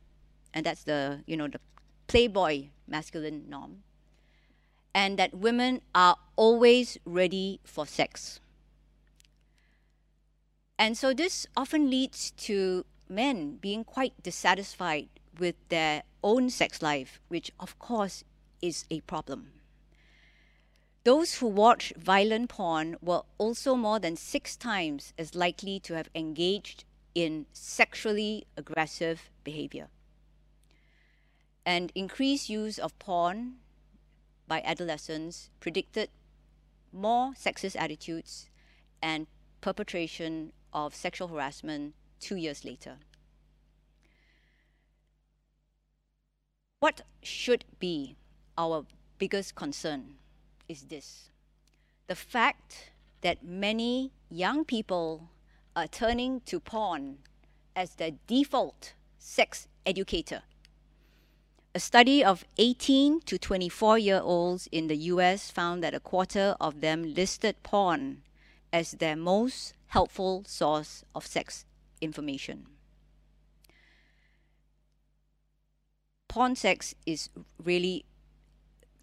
and that's the, you know, the playboy masculine norm, and that women are always ready for sex. And so this often leads to men being quite dissatisfied with their own sex life, which of course is a problem. Those who watch violent porn were also more than six times as likely to have engaged in sexually aggressive behavior. And increased use of porn by adolescents predicted more sexist attitudes and perpetration of sexual harassment two years later. What should be our biggest concern is this: the fact that many young people are turning to porn as their default sex educator. A study of eighteen to twenty-four-year-olds in the U S found that a quarter of them listed porn as their most helpful source of sex information. Porn sex is really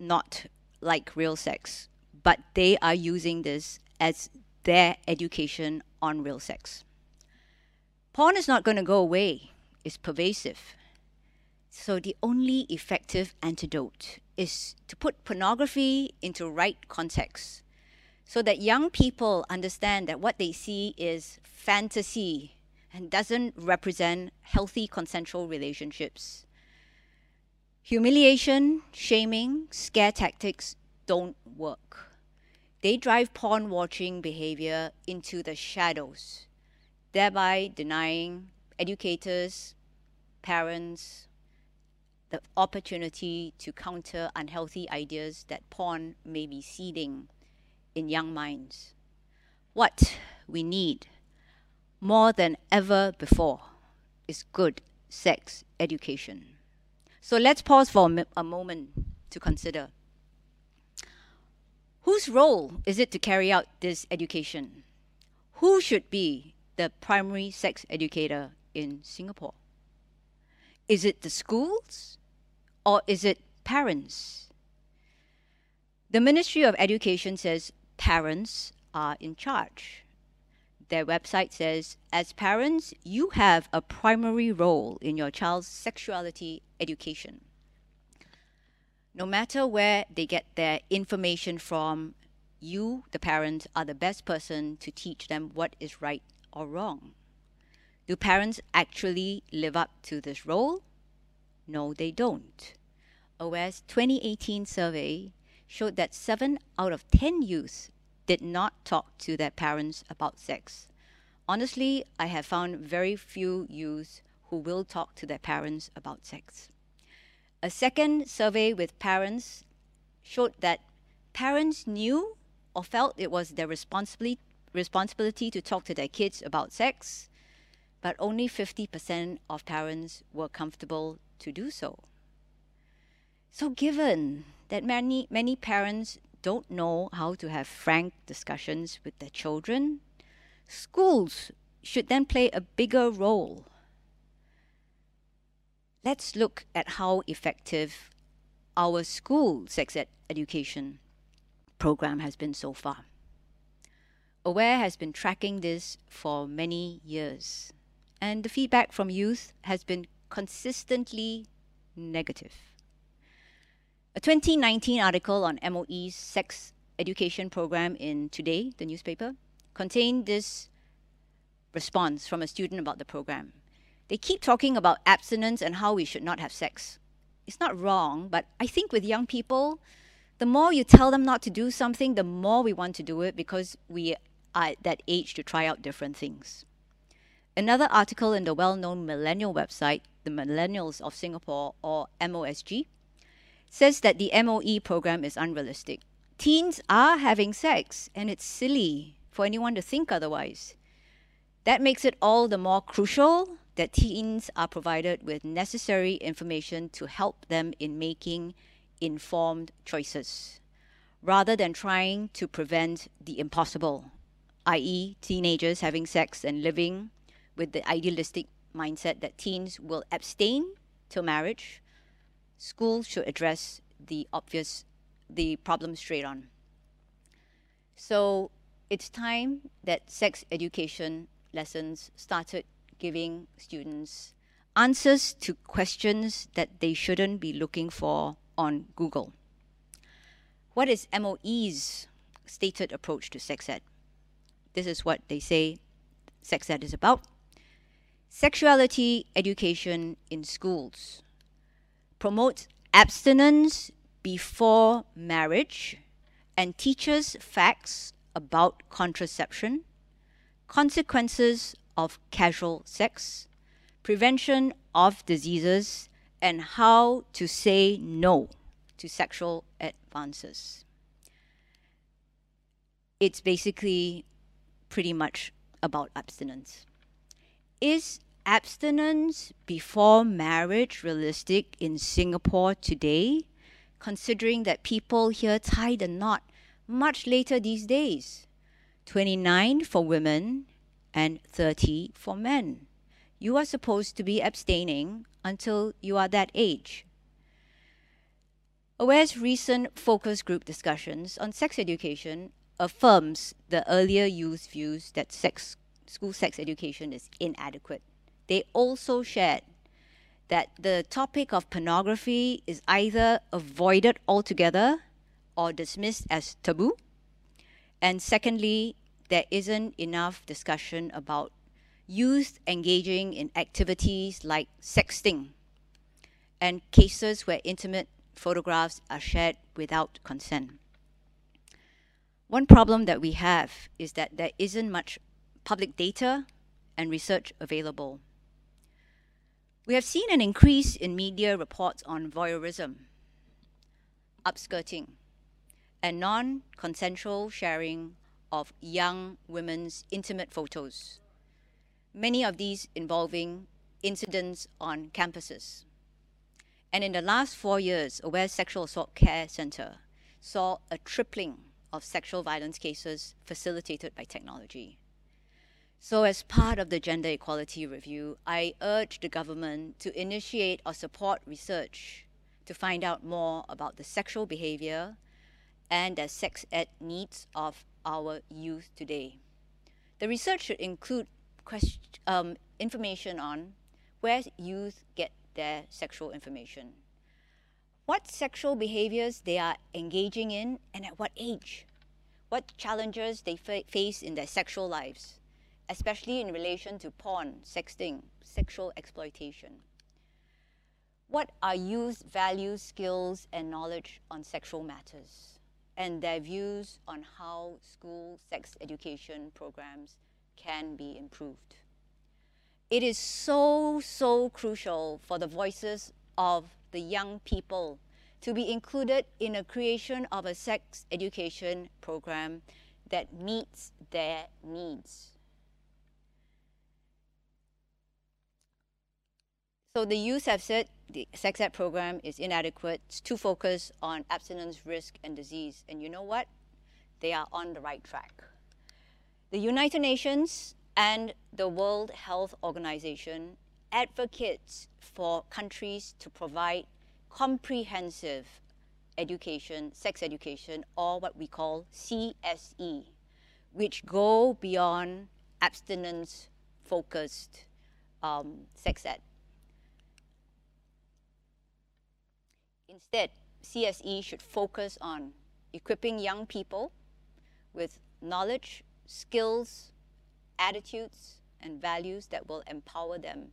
not like real sex, but they are using this as their education on real sex. Porn is not going to go away. It's pervasive. So the only effective antidote is to put pornography into right context so that young people understand that what they see is fantasy and doesn't represent healthy consensual relationships. Humiliation, shaming, scare tactics don't work. They drive porn-watching behavior into the shadows, thereby denying educators, parents, the opportunity to counter unhealthy ideas that porn may be seeding in young minds. What we need more than ever before is good sex education. So let's pause for a moment to consider. Whose role is it to carry out this education? Who should be the primary sex educator in Singapore? Is it the schools or is it parents? The Ministry of Education says parents are in charge. Their website says, as parents, you have a primary role in your child's sexuality education. No matter where they get their information from, you, the parent, are the best person to teach them what is right or wrong. Do parents actually live up to this role? No, they don't. A W A R E's twenty eighteen survey showed that seven out of ten youth did not talk to their parents about sex. Honestly, I have found very few youth who will talk to their parents about sex. A second survey with parents showed that parents knew or felt it was their responsibly, responsibility to talk to their kids about sex, but only fifty percent of parents were comfortable to do so. So given that many, many parents don't know how to have frank discussions with their children, schools should then play a bigger role. Let's look at how effective our school sex ed education program has been so far. AWARE has been tracking this for many years, and the feedback from youth has been consistently negative. A twenty nineteen article on M O E's sex education program in Today, the newspaper, contained this response from a student about the program. They keep talking about abstinence and how we should not have sex. It's not wrong, but I think with young people, the more you tell them not to do something, the more we want to do it because we are at that age to try out different things. Another article in the well-known millennial website, The Millennials of Singapore, or M O S G, says that the M O E program is unrealistic. Teens are having sex, and it's silly for anyone to think otherwise. That makes it all the more crucial that teens are provided with necessary information to help them in making informed choices, rather than trying to prevent the impossible, that is teenagers having sex and living with the idealistic mindset that teens will abstain till marriage, schools should address the obvious, the problem straight on. So it's time that sex education lessons started giving students answers to questions that they shouldn't be looking for on Google. What is M O E's stated approach to sex ed? This is what they say sex ed is about. Sexuality education in schools promotes abstinence before marriage and teaches facts about contraception, consequences of casual sex, prevention of diseases, and how to say no to sexual advances. It's basically pretty much about abstinence. Is abstinence before marriage realistic in Singapore today, considering that people here tie the knot much later these days? twenty-nine for women and thirty for men. You are supposed to be abstaining until you are that age. AWARE's recent focus group discussions on sex education affirms the earlier youth views that sex school sex education is inadequate. They also shared that the topic of pornography is either avoided altogether or dismissed as taboo. And secondly, there isn't enough discussion about youth engaging in activities like sexting and cases where intimate photographs are shared without consent. One problem that we have is that there isn't much public data and research available. We have seen an increase in media reports on voyeurism, upskirting, and non-consensual sharing of young women's intimate photos, many of these involving incidents on campuses. And in the last four years, AWARE Sexual Assault Care Centre saw a tripling of sexual violence cases facilitated by technology. So as part of the Gender Equality Review, I urge the government to initiate or support research to find out more about the sexual behavior and the sex ed needs of our youth today. The research should include question, um, information on where youth get their sexual information, what sexual behaviors they are engaging in and at what age, what challenges they fa- face in their sexual lives, especially in relation to porn, sexting, sexual exploitation. What are youth values, skills, and knowledge on sexual matters, and their views on how school sex education programs can be improved? It is so, so crucial for the voices of the young people to be included in a creation of a sex education program that meets their needs. So the youth have said the sex ed program is inadequate. It's too focused on abstinence, risk, and disease. And you know what? They are on the right track. The United Nations and the World Health Organization advocates for countries to provide comprehensive education, sex education, or what we call C S E, which go beyond abstinence-focused um, sex ed. Instead, C S E should focus on equipping young people with knowledge, skills, attitudes, and values that will empower them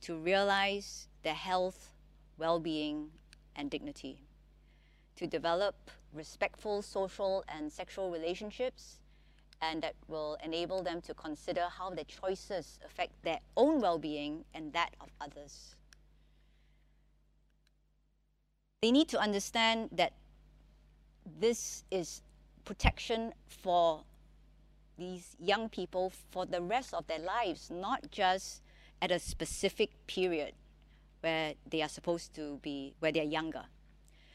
to realize their health, well-being, and dignity, to develop respectful social and sexual relationships, and that will enable them to consider how their choices affect their own well-being and that of others. They need to understand that this is protection for these young people for the rest of their lives, not just at a specific period where they are supposed to be, where they're younger.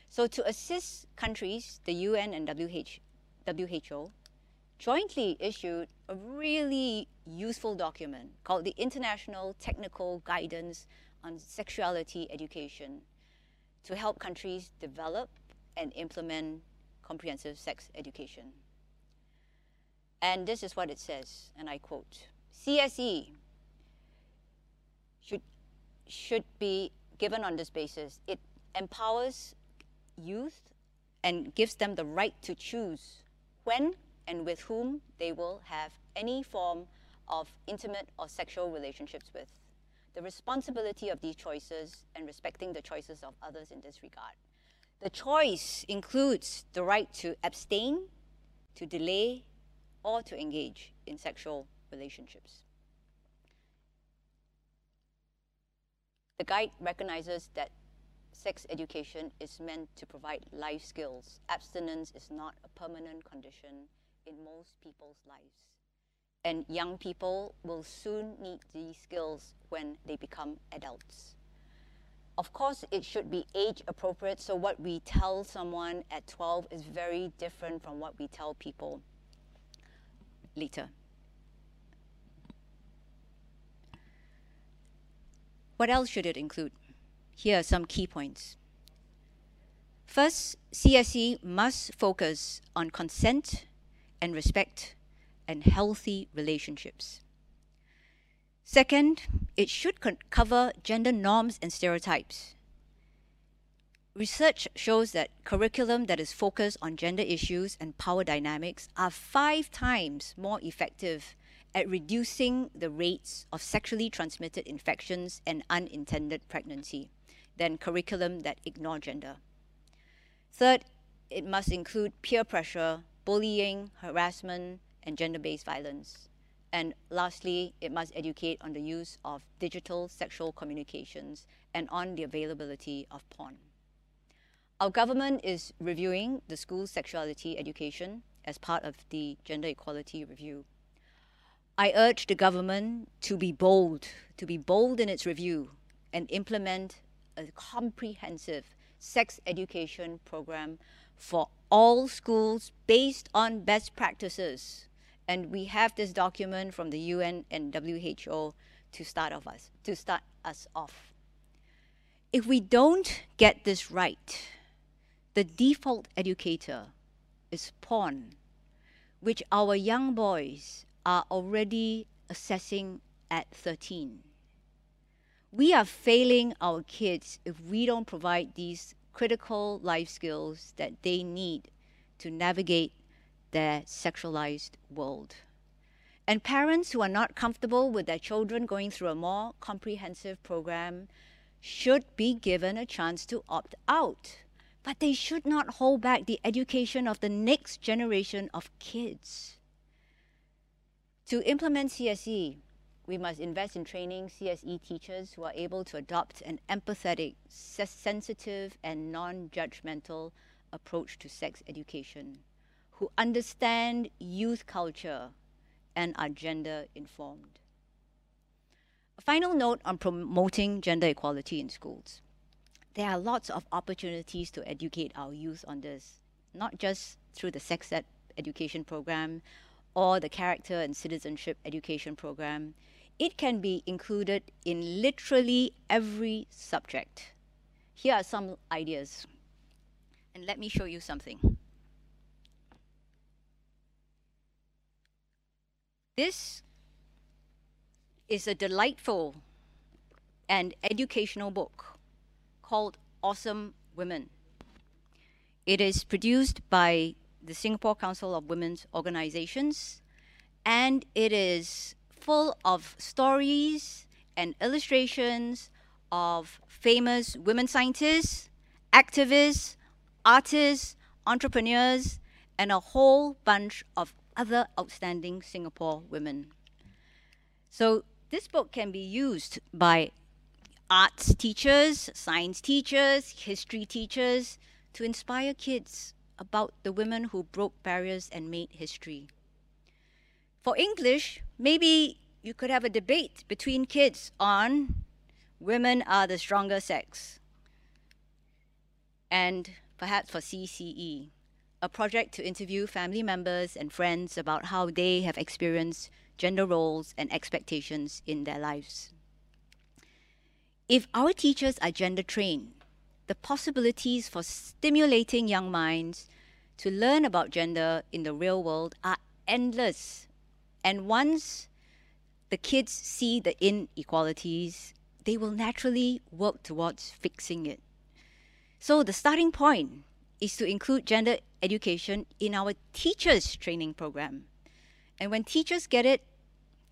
So to assist countries, the U N and W H O jointly issued a really useful document called the International Technical Guidance on Sexuality Education to help countries develop and implement comprehensive sex education. And this is what it says, and I quote, C S E should, should be given on this basis. It empowers youth and gives them the right to choose when and with whom they will have any form of intimate or sexual relationships with. The responsibility of these choices and respecting the choices of others in this regard. The choice includes the right to abstain, to delay, or to engage in sexual relationships. The guide recognizes that sex education is meant to provide life skills. Abstinence is not a permanent condition in most people's lives. And young people will soon need these skills when they become adults. Of course, it should be age appropriate, so what we tell someone at twelve is very different from what we tell people later. What else should it include? Here are some key points. First, C S E must focus on consent and respect and healthy relationships. Second, it should cover gender norms and stereotypes. Research shows that curriculum that is focused on gender issues and power dynamics are five times more effective at reducing the rates of sexually transmitted infections and unintended pregnancy than curriculum that ignore gender. Third, it must include peer pressure, bullying, harassment, and gender-based violence. And lastly, it must educate on the use of digital sexual communications and on the availability of porn. Our government is reviewing the school sexuality education as part of the Gender Equality Review. I urge the government to be bold, to be bold in its review and implement a comprehensive sex education program for all schools based on best practices. And we have this document from the U N and W H O to start off us, to start us off. If we don't get this right, the default educator is porn, which our young boys are already assessing at thirteen. We are failing our kids if we don't provide these critical life skills that they need to navigate their sexualized world. And parents who are not comfortable with their children going through a more comprehensive program should be given a chance to opt out. But they should not hold back the education of the next generation of kids. To implement C S E, we must invest in training C S E teachers who are able to adopt an empathetic, sensitive, and non-judgmental approach to sex education, who understand youth culture and are gender-informed. A final note on promoting gender equality in schools. There are lots of opportunities to educate our youth on this, not just through the sex ed education program or the character and citizenship education program. It can be included in literally every subject. Here are some ideas. And let me show you something. This is a delightful and educational book called Awesome Women. It is produced by the Singapore Council of Women's Organizations, and it is full of stories and illustrations of famous women scientists, activists, artists, entrepreneurs, and a whole bunch of other outstanding Singapore women. So this book can be used by arts teachers, science teachers, history teachers to inspire kids about the women who broke barriers and made history. For English, maybe you could have a debate between kids on women are the stronger sex. And perhaps for C C E, a project to interview family members and friends about how they have experienced gender roles and expectations in their lives. If our teachers are gender trained, the possibilities for stimulating young minds to learn about gender in the real world are endless. And once the kids see the inequalities, they will naturally work towards fixing it. So the starting point is to include gender education in our teachers' training program. And when teachers get it,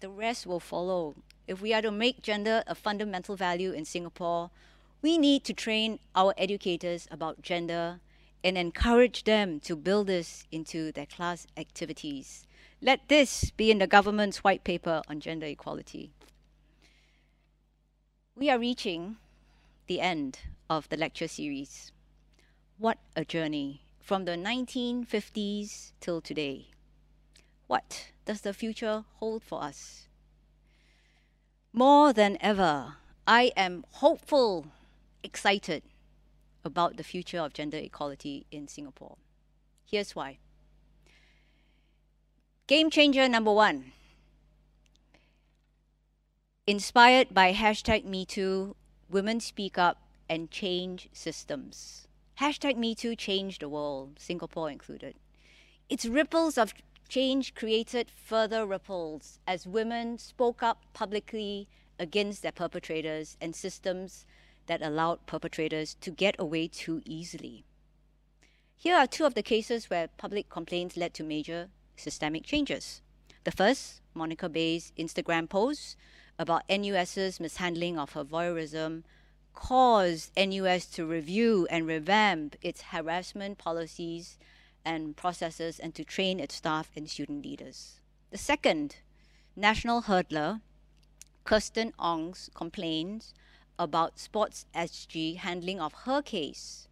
the rest will follow. If we are to make gender a fundamental value in Singapore, we need to train our educators about gender and encourage them to build this into their class activities. Let this be in the government's white paper on gender equality. We are reaching the end of the lecture series. What a journey from the nineteen fifties till today. What does the future hold for us? More than ever, I am hopeful, excited about the future of gender equality in Singapore. Here's why. Game changer number one. Inspired by hashtag MeToo, women speak up and change systems. Hashtag MeToo changed the world, Singapore included. Its ripples of change created further ripples as women spoke up publicly against their perpetrators and systems that allowed perpetrators to get away too easily. Here are two of the cases where public complaints led to major systemic changes. The first, Monica Bay's Instagram post about NUS's mishandling of her voyeurism caused N U S to review and revamp its harassment policies and processes and to train its staff and student leaders. The second, national hurdler Kirsten Ong's complaints about Sports S G handling of her case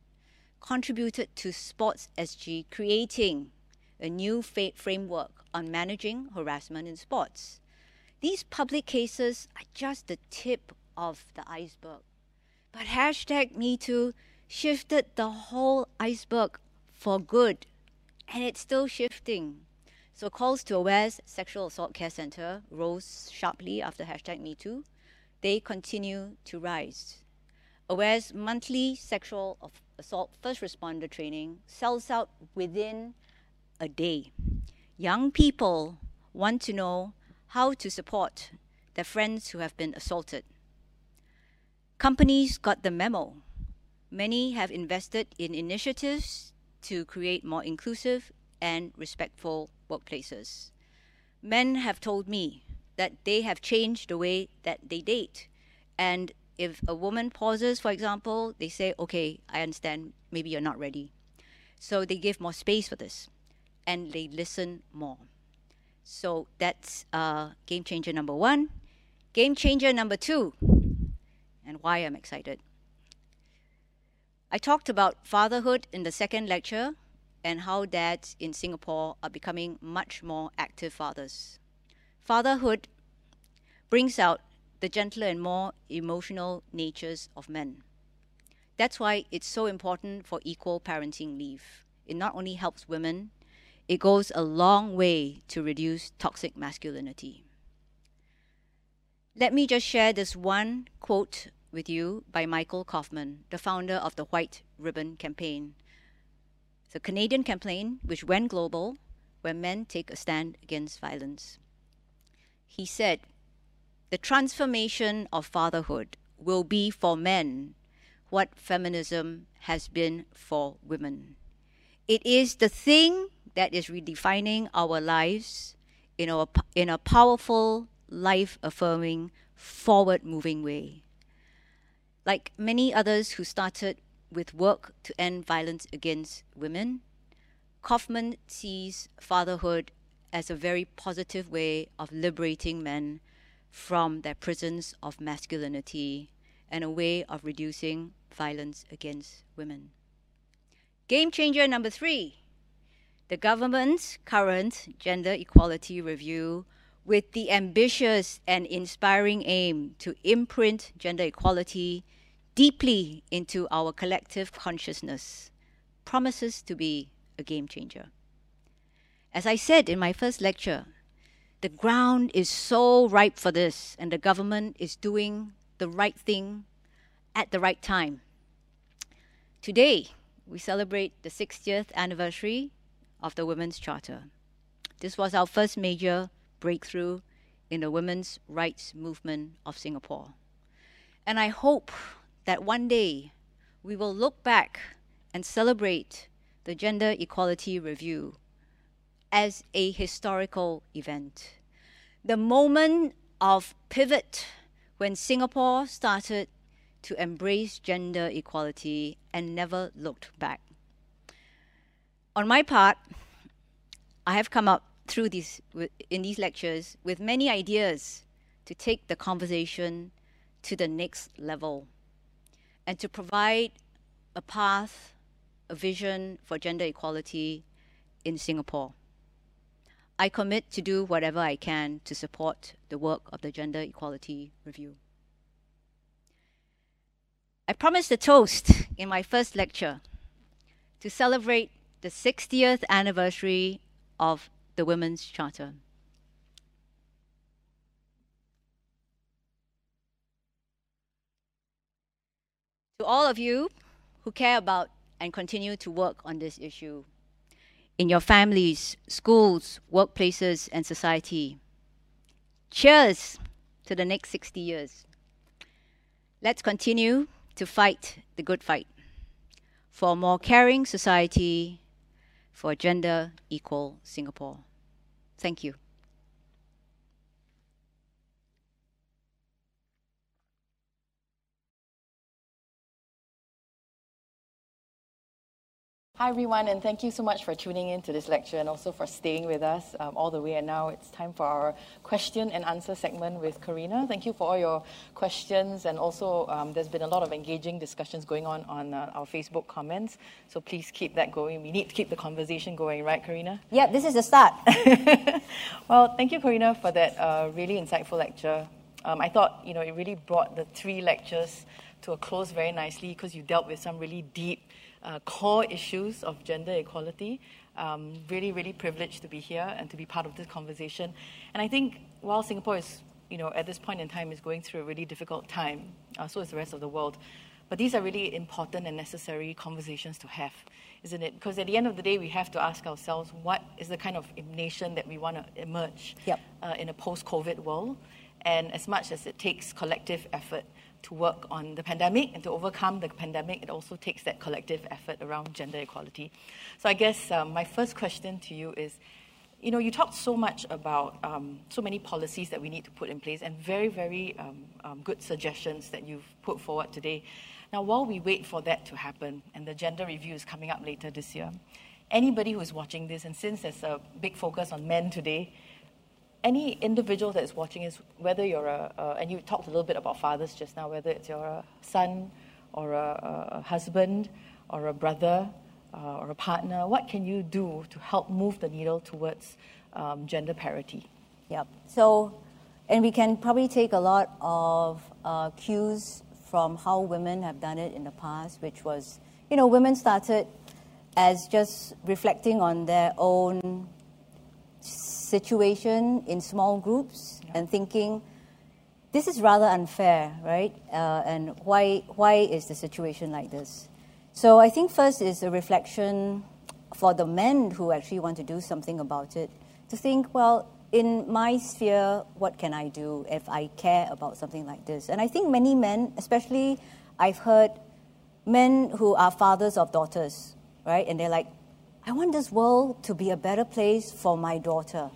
contributed to Sports S G creating a new framework on managing harassment in sports. These public cases are just the tip of the iceberg. But hashtag MeToo shifted the whole iceberg for good, and it's still shifting. So calls to AWARE's Sexual Assault Care Centre rose sharply after hashtag MeToo. They continue to rise. AWARE's monthly sexual assault first responder training sells out within a day. Young people want to know how to support their friends who have been assaulted. Companies got the memo. Many have invested in initiatives to create more inclusive and respectful workplaces. Men have told me that they have changed the way that they date. And if a woman pauses, for example, they say, okay, I understand, maybe you're not ready. So they give more space for this and they listen more. So that's uh, game changer number one. Game changer number two, and why I'm excited. I talked about fatherhood in the second lecture and how dads in Singapore are becoming much more active fathers. Fatherhood brings out the gentler and more emotional natures of men. That's why it's so important for equal parenting leave. It not only helps women, it goes a long way to reduce toxic masculinity. Let me just share this one quote with you by Michael Kaufman, the founder of the White Ribbon Campaign. It's a Canadian campaign which went global, where men take a stand against violence. He said, "The transformation of fatherhood will be for men what feminism has been for women. It is the thing that is redefining our lives in, our, in a powerful, life-affirming, forward-moving way." Like many others who started with work to end violence against women, Kaufman sees fatherhood as a very positive way of liberating men from their prisons of masculinity and a way of reducing violence against women. Game changer number three. The government's current Gender Equality Review, with the ambitious and inspiring aim to imprint gender equality deeply into our collective consciousness, promises to be a game changer. As I said in my first lecture, the ground is so ripe for this, and the government is doing the right thing at the right time. Today, we celebrate the sixtieth anniversary of the Women's Charter. This was our first major breakthrough in the women's rights movement of Singapore. And I hope that one day we will look back and celebrate the Gender Equality Review as a historical event. The moment of pivot when Singapore started to embrace gender equality and never looked back. On my part, I have come up through these, in these lectures with many ideas to take the conversation to the next level and to provide a path, a vision for gender equality in Singapore. I commit to do whatever I can to support the work of the Gender Equality Review. I promised a toast in my first lecture to celebrate the sixtieth anniversary of the Women's Charter. To all of you who care about and continue to work on this issue, in your families, schools, workplaces, and society. Cheers to the next sixty years. Let's continue to fight the good fight for a more caring society, for a gender equal Singapore. Thank you. Hi everyone, and thank you so much for tuning in to this lecture and also for staying with us um, all the way. And now it's time for our question and answer segment with Karina. Thank you for all your questions, and also um, there's been a lot of engaging discussions going on on uh, our Facebook comments. So please keep that going. We need to keep the conversation going, right Karina? Yeah, this is the start. Well, thank you Karina for that uh, really insightful lecture. Um, I thought, you know, it really brought the three lectures to a close very nicely because you dealt with some really deep Uh, core issues of gender equality. Um, really, really privileged to be here and to be part of this conversation. And I think while Singapore is, you know, at this point in time is going through a really difficult time, uh, so is the rest of the world. But these are really important and necessary conversations to have, isn't it? Because at the end of the day, we have to ask ourselves, what is the kind of nation that we want to emerge yep. uh, in a post-COVID world? And as much as it takes collective effort to work on the pandemic and to overcome the pandemic, it also takes that collective effort around gender equality. So I guess um, my first question to you is, you know, you talked so much about um, so many policies that we need to put in place and very, very um, um, good suggestions that you've put forward today. Now, while we wait for that to happen, and the gender review is coming up later this year, anybody who's watching this, and since there's a big focus on men today, any individual that is watching is, whether you're a, uh, and you talked a little bit about fathers just now, whether it's your son or a, a husband or a brother uh, or a partner, what can you do to help move the needle towards um, gender parity? Yeah, so, and we can probably take a lot of uh, cues from how women have done it in the past, which was, you know, women started as just reflecting on their own situation in small groups yeah. and thinking, this is rather unfair, right? Uh, and why, why is the situation like this? So I think first is a reflection for the men who actually want to do something about it, to think, well, in my sphere, what can I do if I care about something like this? And I think many men, especially I've heard men who are fathers of daughters, right? And they're like, I want this world to be a better place for my daughter.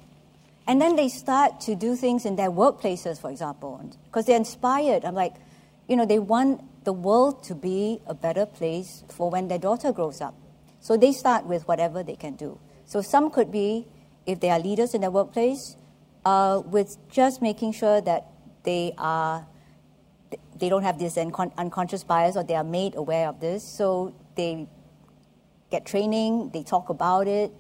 And then they start to do things in their workplaces, for example, because they're inspired. I'm like, you know, they want the world to be a better place for when their daughter grows up. So they start with whatever they can do. So some could be, if they are leaders in their workplace, uh, with just making sure that they are, they don't have this uncon- unconscious bias, or they are made aware of this. So they get training, they talk about it,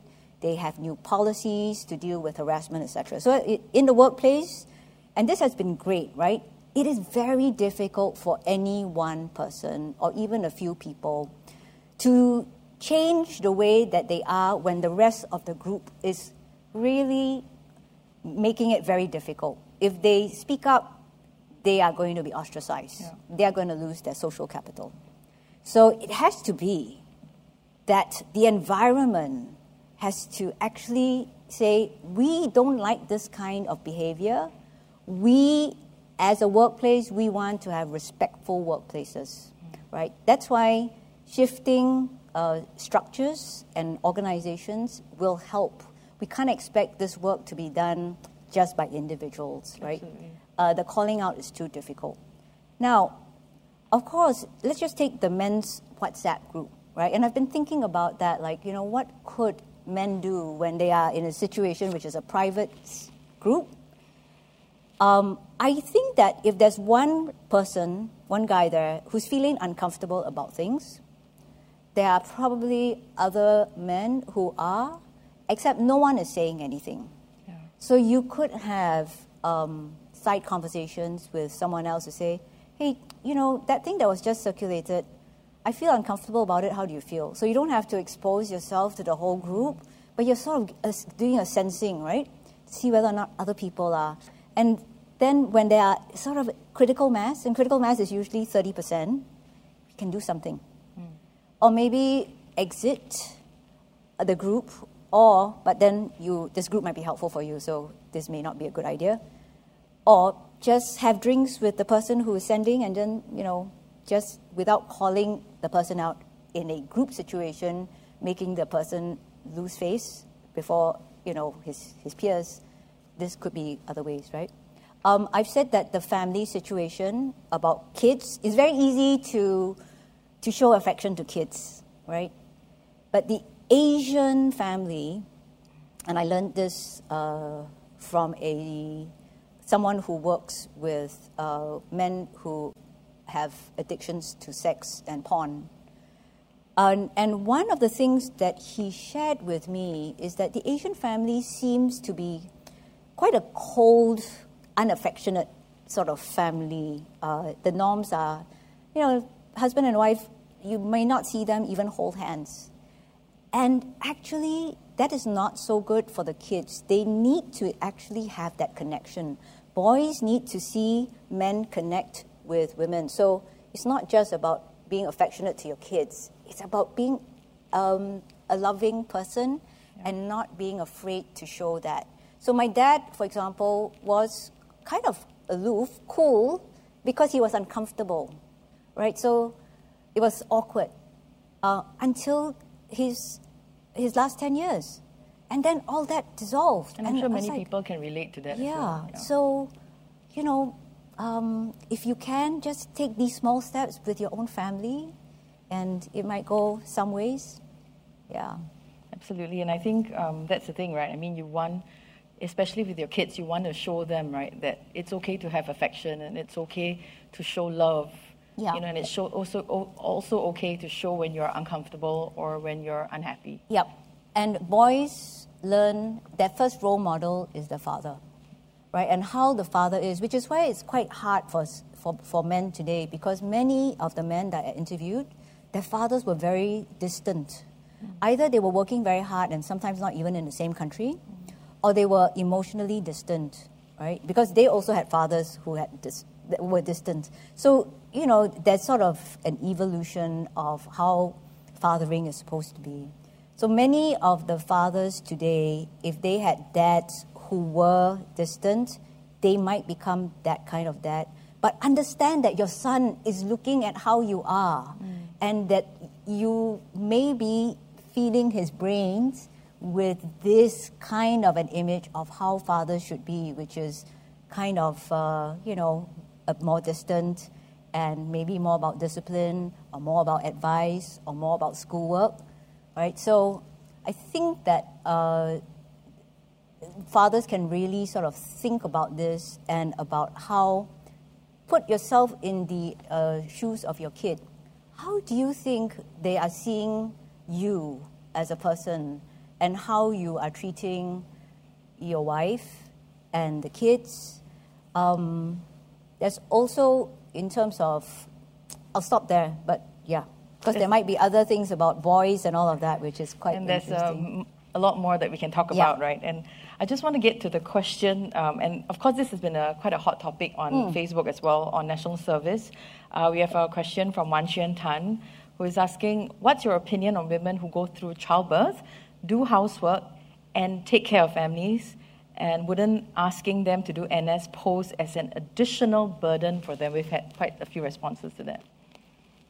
they have new policies to deal with harassment, et cetera. So in the workplace, and this has been great, right? It is very difficult for any one person or even a few people to change the way that they are when the rest of the group is really making it very difficult. If they speak up, they are going to be ostracized. Yeah. They are going to lose their social capital. So it has to be that the environment has to actually say, we don't like this kind of behavior. We, as a workplace, we want to have respectful workplaces, right? That's why shifting uh, structures and organizations will help. We can't expect this work to be done just by individuals, right? Uh, the calling out is too difficult. Now, of course, let's just take the men's WhatsApp group, right? And I've been thinking about that, like, you know, what could men do when they are in a situation which is a private group? Um, I think that if there's one person, one guy there, who's feeling uncomfortable about things, there are probably other men who are, except no one is saying anything. Yeah. So you could have um, side conversations with someone else to say, hey, you know, that thing that was just circulated, I feel uncomfortable about it, how do you feel? So you don't have to expose yourself to the whole group, but you're sort of doing a sensing, right? See whether or not other people are. And then when there are sort of critical mass, and critical mass is usually thirty percent, we can do something. Mm. Or maybe exit the group, or, but then you, this group might be helpful for you, so this may not be a good idea. Or just have drinks with the person who is sending, and then, you know, just without calling the person out in a group situation, making the person lose face before, you know, his, his peers. This could be other ways, right? Um, I've said that the family situation about kids is very easy to, to show affection to kids, right? But the Asian family, and I learned this uh, from a, someone who works with uh, men who have addictions to sex and porn. Um, and one of the things that he shared with me is that the Asian family seems to be quite a cold, unaffectionate sort of family. Uh, the norms are, you know, husband and wife, you may not see them even hold hands. And actually, that is not so good for the kids. They need to actually have that connection. Boys need to see men connect with women. So it's not just about being affectionate to your kids. It's about being um, a loving person, yeah, and not being afraid to show that. So my dad, for example, was kind of aloof, cool, because he was uncomfortable, right? So it was awkward uh, until his, his last ten years. And then all that dissolved. And I'm and sure many like, people can relate to that. Yeah, as well, yeah. So, you know, Um, if you can, just take these small steps with your own family, and it might go some ways. Yeah. Absolutely, and I think um, that's the thing, right? I mean, you want, especially with your kids, you want to show them, right, that it's okay to have affection, and it's okay to show love. Yeah. You know, and it's show also, also okay to show when you're uncomfortable or when you're unhappy. Yep. And boys learn, their first role model is their father. Right, and how the father is, which is why it's quite hard for, for, for men today, because many of the men that I interviewed, their fathers were very distant. Mm. Either they were working very hard and sometimes not even in the same country, mm, or they were emotionally distant, right? Because they also had fathers who had dis that were distant. So, you know, there's sort of an evolution of how fathering is supposed to be. So many of the fathers today, if they had dads who were distant, they might become that kind of dad. But understand that your son is looking at how you are, mm, and that you may be feeding his brains with this kind of an image of how fathers should be, which is kind of, uh, you know, more distant and maybe more about discipline or more about advice or more about schoolwork, right? So I think that Uh, fathers can really sort of think about this and about how, put yourself in the uh, shoes of your kid. How do you think they are seeing you as a person and how you are treating your wife and the kids? Um, there's also in terms of, I'll stop there, but yeah. Because there might be other things about boys and all of that, which is quite and interesting. And there's a, a lot more that we can talk yeah. about, right? And I just want to get to the question, um, and of course this has been a, quite a hot topic on mm. Facebook as well, on National Service. Uh, we have a question from Wan Xuan Tan, who is asking, what's your opinion on women who go through childbirth, do housework, and take care of families, and wouldn't asking them to do N S pose as an additional burden for them? We've had quite a few responses to that.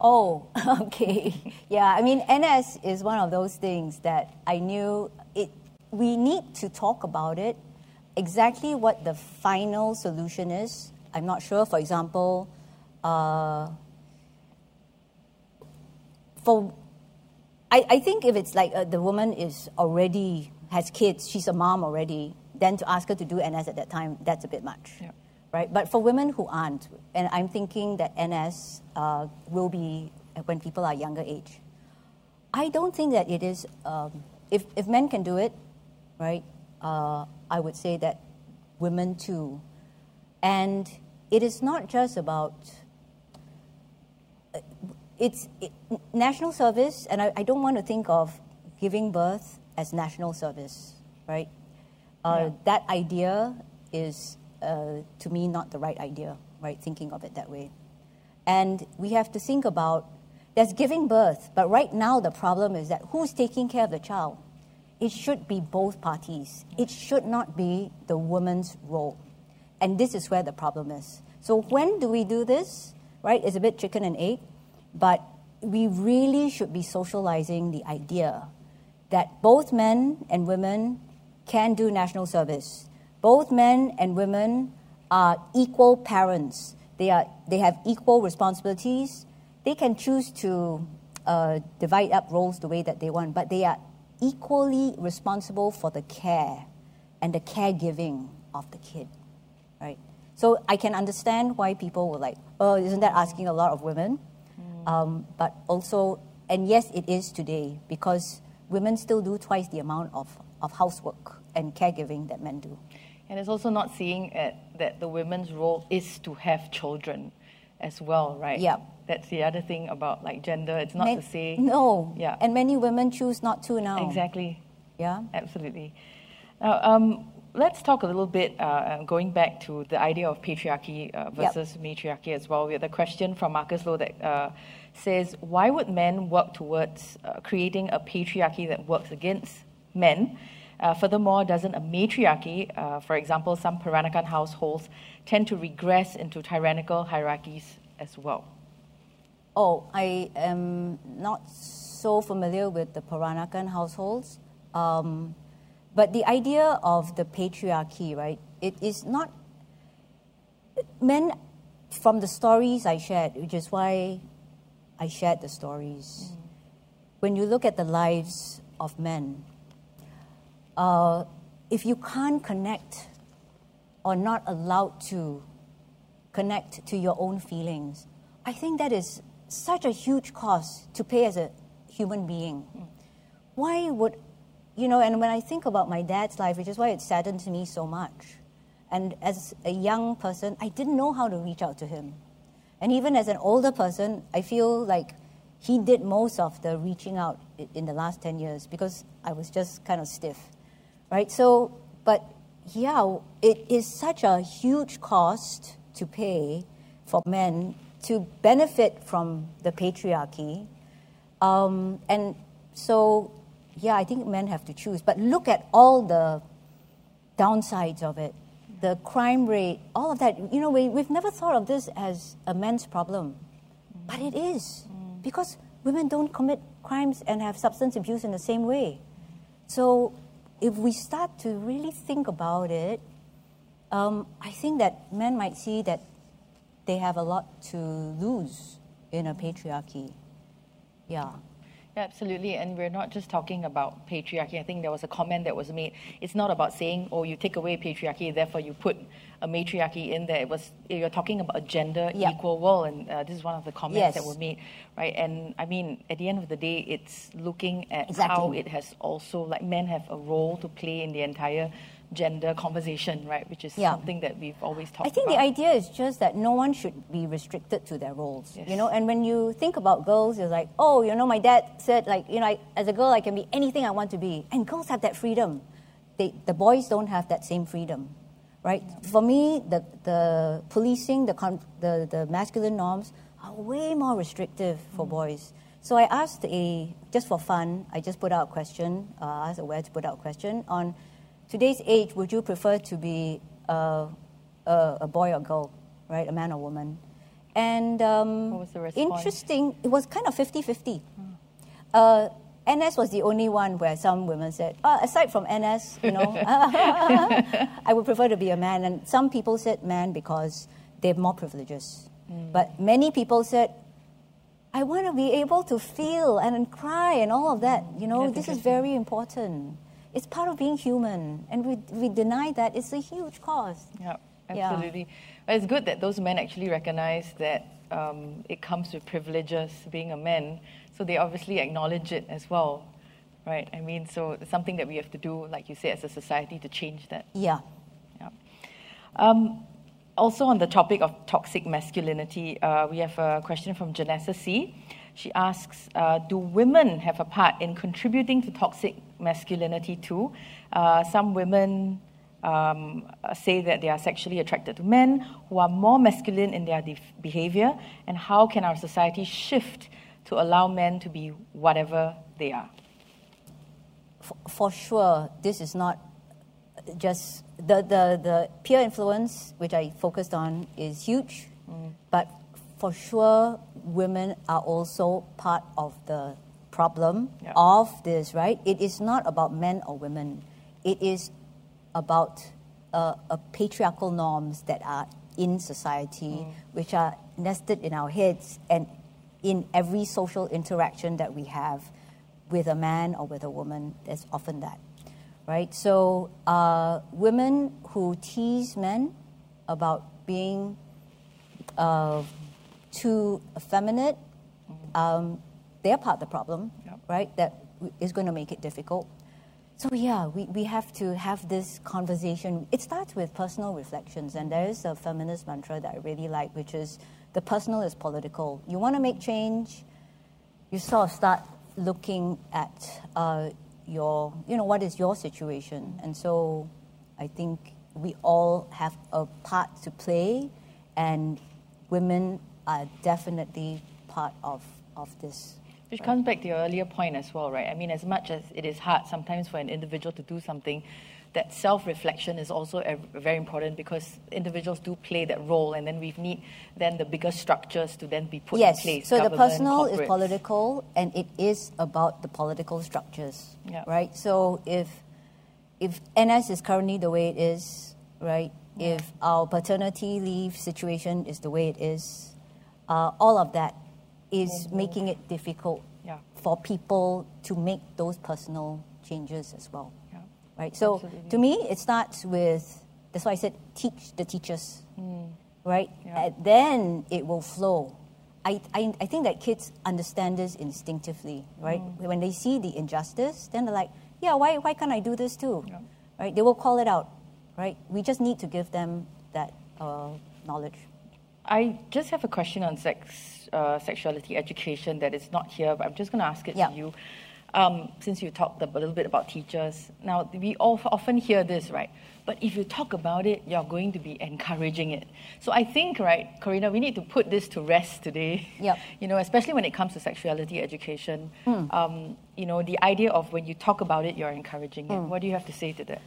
Oh, okay. Yeah, I mean, N S is one of those things that I knew it. We need to talk about it. Exactly what the final solution is, I'm not sure. For example, uh, for I, I think if it's like uh, the woman is already has kids, she's a mom already, then to ask her to do N S at that time, that's a bit much. Yeah. Right? But for women who aren't, and I'm thinking that N S uh, will be when people are younger age. I don't think that it is, um, if, if men can do it, right, uh, I would say that women too. And it is not just about, it's it, national service, and I, I don't want to think of giving birth as national service, right? Uh, yeah. That idea is, Uh, to me, not the right idea, right, thinking of it that way. And we have to think about, there's giving birth, but right now the problem is that who's taking care of the child? It should be both parties. It should not be the woman's role. And this is where the problem is. So when do we do this, right? It's a bit chicken and egg, but we really should be socializing the idea that both men and women can do national service. Both men and women are equal parents. They are. They have equal responsibilities. They can choose to uh, divide up roles the way that they want, but they are equally responsible for the care and the caregiving of the kid, right? So I can understand why people were like, oh, isn't that asking a lot of women? Mm. Um, but also, and yes, it is today, because women still do twice the amount of, of housework and caregiving that men do. And it's also not seeing at, that the women's role is to have children as well, right? Yeah. That's the other thing about like gender. It's not Man, to say... No. Yeah. And many women choose not to now. Exactly. Yeah. Absolutely. Now, um, let's talk a little bit, uh, going back to the idea of patriarchy uh, versus yep. matriarchy as well. We had a question from Marcus Lowe that uh, says, why would men work towards uh, creating a patriarchy that works against men? Uh, furthermore, doesn't a matriarchy, uh, for example, some Peranakan households, tend to regress into tyrannical hierarchies as well? Oh, I am not so familiar with the Peranakan households. Um, but the idea of the patriarchy, right, it is not... Men, from the stories I shared, which is why I shared the stories, mm. when you look at the lives of men, Uh, if you can't connect or not allowed to connect to your own feelings, I think that is such a huge cost to pay as a human being. Mm. Why would, you know, and when I think about my dad's life, which is why it saddened me so much. And as a young person, I didn't know how to reach out to him. And even as an older person, I feel like he did most of the reaching out in the last ten years because I was just kind of stiff. Right, so, but yeah, it is such a huge cost to pay for men to benefit from the patriarchy. Um, and so, yeah, I think men have to choose. But look at all the downsides of it, the crime rate, all of that. You know, we, we've never thought of this as a men's problem, mm. but it is, mm. because women don't commit crimes and have substance abuse in the same way. So, if we start to really think about it, um, I think that men might see that they have a lot to lose in a patriarchy. Yeah. Yeah, absolutely. And we're not just talking about patriarchy. I think there was a comment that was made. It's not about saying, oh, you take away patriarchy, therefore you put a matriarchy in there. It was, you're talking about a gender yep. equal world, and uh, this is one of the comments yes. that were made, right? And I mean, at the end of the day, it's looking at exactly. how it has also, like, men have a role to play in the entire gender conversation, right? Which is yeah. something that we've always talked about. I think about. The idea is just that no one should be restricted to their roles, yes. you know. And when you think about girls, you're like, oh, you know, my dad said, like, you know, I, as a girl, I can be anything I want to be. And girls have that freedom. They, the boys don't have that same freedom, right? Yeah. For me, the the policing, the, the the masculine norms are way more restrictive for mm. boys. So I asked a, just for fun, I just put out a question. Uh, I asked AWARE to put out a question on. Today's age, would you prefer to be a, a, a boy or girl, right? A man or woman? And um, what was the response? Interesting, it was kind of fifty fifty. Mm. Uh, N S was the only one where some women said, oh, aside from N S, you know, I would prefer to be a man. And some people said man because they have more privileges. Mm. But many people said, I want to be able to feel and cry and all of that. You know, that's this is very important. It's part of being human, and we, we deny that. It's a huge cause. Yeah, absolutely. Yeah. It's good that those men actually recognize that um, it comes with privileges, being a man, so they obviously acknowledge it as well, right? I mean, so it's something that we have to do, like you say, as a society to change that. Yeah. Yeah. Um, also on the topic of toxic masculinity, uh, we have a question from Janessa C. She asks, uh, do women have a part in contributing to toxic masculinity too? Uh, some women um, say that they are sexually attracted to men who are more masculine in their behavior, and how can our society shift to allow men to be whatever they are? For, for sure, this is not just... The, the, the peer influence, which I focused on, is huge, mm. but... For sure, women are also part of the problem yeah. of this, right? It is not about men or women. It is about uh, a patriarchal norms that are in society, mm. which are nested in our heads and in every social interaction that we have with a man or with a woman. There's often that, right? So uh, women who tease men about being... Uh, too effeminate, um, they're part of the problem, yep. right? That is going to make it difficult. So yeah, we, we have to have this conversation. It starts with personal reflections, and there is a feminist mantra that I really like, which is the personal is political. You want to make change, you sort of start looking at uh, your, you know, what is your situation? And so I think we all have a part to play, and women are definitely part of, of this. Which right? comes back to your earlier point as well, right? I mean, as much as it is hard sometimes for an individual to do something, that self-reflection is also very important, because individuals do play that role, and then we need then the bigger structures to then be put yes. in place. Yes, so the personal is political, and it is about the political structures, yeah. right? So if, if N S is currently the way it is, right, yeah. if our paternity leave situation is the way it is, Uh, all of that is mm-hmm. making it difficult yeah. for people to make those personal changes as well. Yeah. Right? So absolutely. To me, it starts with, that's why I said teach the teachers, mm. right? Yeah. And then it will flow. I, I, I think that kids understand this instinctively, right? Mm. When they see the injustice, then they're like, yeah, why, why can't I do this too? Yeah. Right? They will call it out, right? We just need to give them that uh, knowledge. I just have a question on sex, uh, sexuality education that is not here, but I'm just going to ask it yeah. to you. Um, since you talked a little bit about teachers, now we all often hear this, right? But if you talk about it, you're going to be encouraging it. So I think, right, Corina, we need to put this to rest today. Yep. You know, especially when it comes to sexuality education. Mm. Um, you know, the idea of when you talk about it, you're encouraging it. Mm. What do you have to say to that?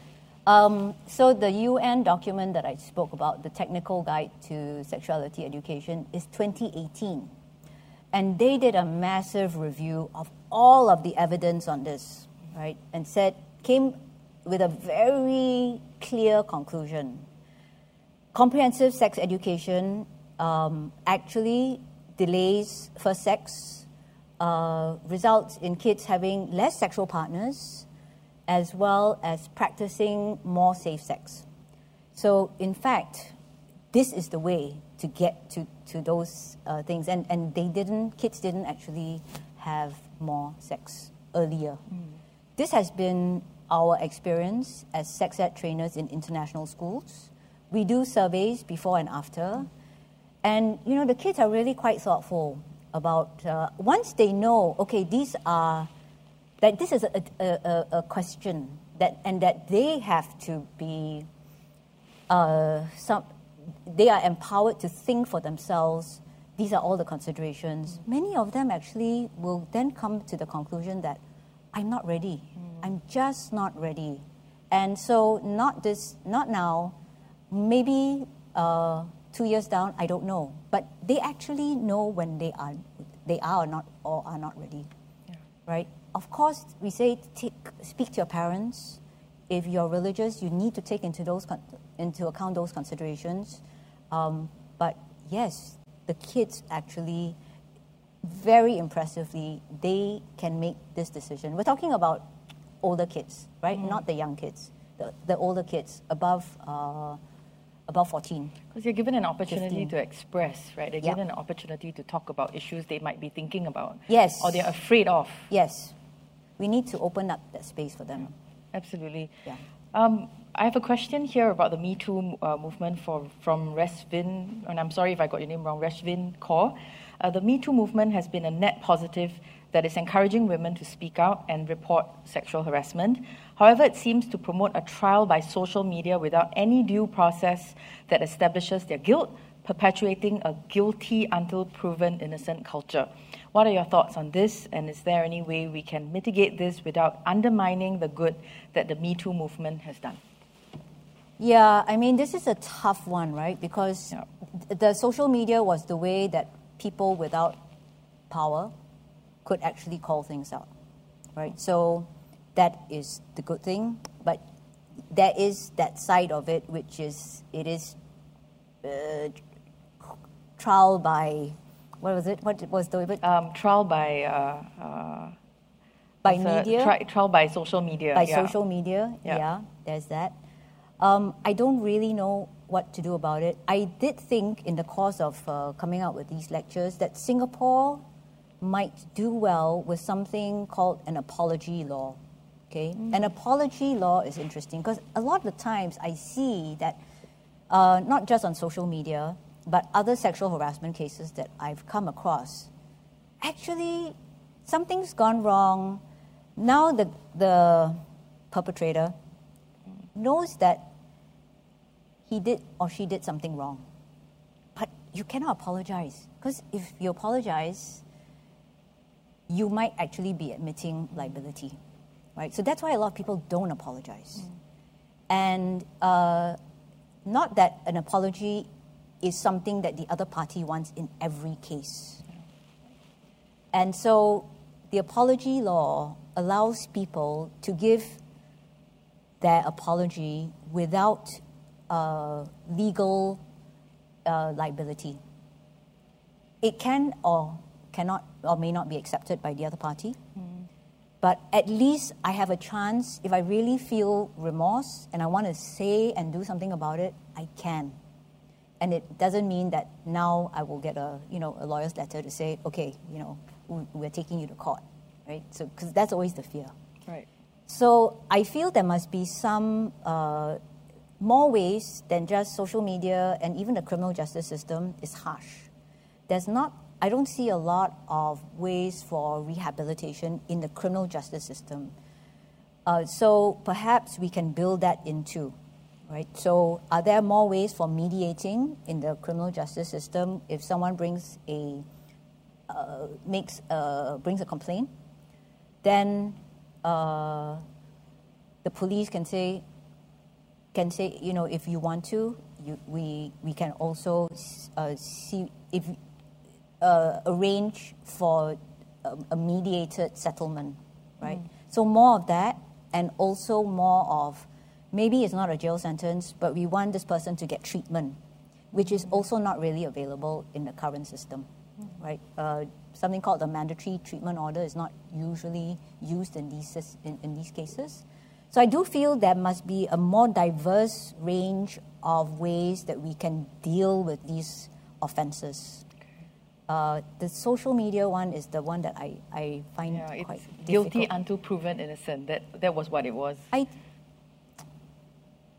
Um, so the U N document that I spoke about, the Technical Guide to Sexuality Education, is twenty eighteen. And they did a massive review of all of the evidence on this, right? And said, came with a very clear conclusion. Comprehensive sex education um, actually delays first sex, uh, results in kids having less sexual partners, as well as practicing more safe sex. So in fact, this is the way to get to, to those uh, things. And, and they didn't, kids didn't actually have more sex earlier. Mm. This has been our experience as sex ed trainers in international schools. We do surveys before and after. And, you know, the kids are really quite thoughtful about, uh, once they know, okay, these are, that this is a, a, a, a question that, and that they have to be, uh, some, they are empowered to think for themselves. These are all the considerations. Mm. Many of them actually will then come to the conclusion that I'm not ready. Mm. I'm just not ready. And so not this, not now, maybe, uh, two years down, I don't know. But they actually know when they are, they are or not, or are not ready, yeah. Right? Of course, we say take, speak to your parents. If you're religious, you need to take into those into account those considerations. Um, but yes, the kids actually, very impressively, they can make this decision. We're talking about older kids, right? Mm. Not the young kids. The, the older kids above. Uh, About fourteen. Because you're given an opportunity fifteen. To express, right? They're yeah. given an opportunity to talk about issues they might be thinking about. Yes. Or they're afraid of. Yes. We need to open up that space for them. Yeah. Absolutely. Yeah. Um, I have a question here about the Me Too uh, movement for, from Resvin, and I'm sorry if I got your name wrong, Resvin Kaur. Uh, the Me Too movement has been a net positive that is encouraging women to speak out and report sexual harassment. However, it seems to promote a trial by social media without any due process that establishes their guilt, perpetuating a guilty until proven innocent culture. What are your thoughts on this? And is there any way we can mitigate this without undermining the good that the Me Too movement has done? Yeah, I mean, this is a tough one, right? Because yeah. the social media was the way that people without power could actually call things out, right? So that is the good thing, but there is that side of it, which is, it is uh, trial by, what was it? What was the word? Um, trial by... Uh, uh, by media? Tri trial by social media. By yeah. social media, yeah. yeah, there's that. Um, I don't really know what to do about it. I did think in the course of uh, coming out with these lectures that Singapore might do well with something called an apology law, okay? Mm. An apology law is interesting because a lot of the times I see that, uh, not just on social media, but other sexual harassment cases that I've come across, actually something's gone wrong. Now the, the perpetrator knows that he did or she did something wrong, but you cannot apologize because if you apologize, you might actually be admitting liability, right? So that's why a lot of people don't apologize. Mm. And uh, not that an apology is something that the other party wants in every case. And so the apology law allows people to give their apology without uh, legal uh, liability. It can or cannot or may not be accepted by the other party. Mm. But at least I have a chance, if I really feel remorse and I want to say and do something about it, I can. And it doesn't mean that now I will get a, you know, a lawyer's letter to say, okay, you know, we're taking you to court, right? So, because that's always the fear. Right. So I feel there must be some uh, more ways than just social media, and even the criminal justice system is harsh. There's not I don't see a lot of ways for rehabilitation in the criminal justice system. Uh, so perhaps we can build that in too, right? So are there more ways for mediating in the criminal justice system if someone brings a, uh, makes a, brings a complaint? Then uh, the police can say, can say, you know, if you want to, you, we, we can also uh, see if... Uh, arrange for a, a mediated settlement, right? Mm. So more of that, and also more of, maybe it's not a jail sentence, but we want this person to get treatment, which is mm. also not really available in the current system, mm. right? Uh, something called the mandatory treatment order is not usually used in these, in, in these cases. So I do feel there must be a more diverse range of ways that we can deal with these offences. Uh, the social media one is the one that I, I find yeah, it's quite difficult. Guilty until proven innocent. That that was what it was. I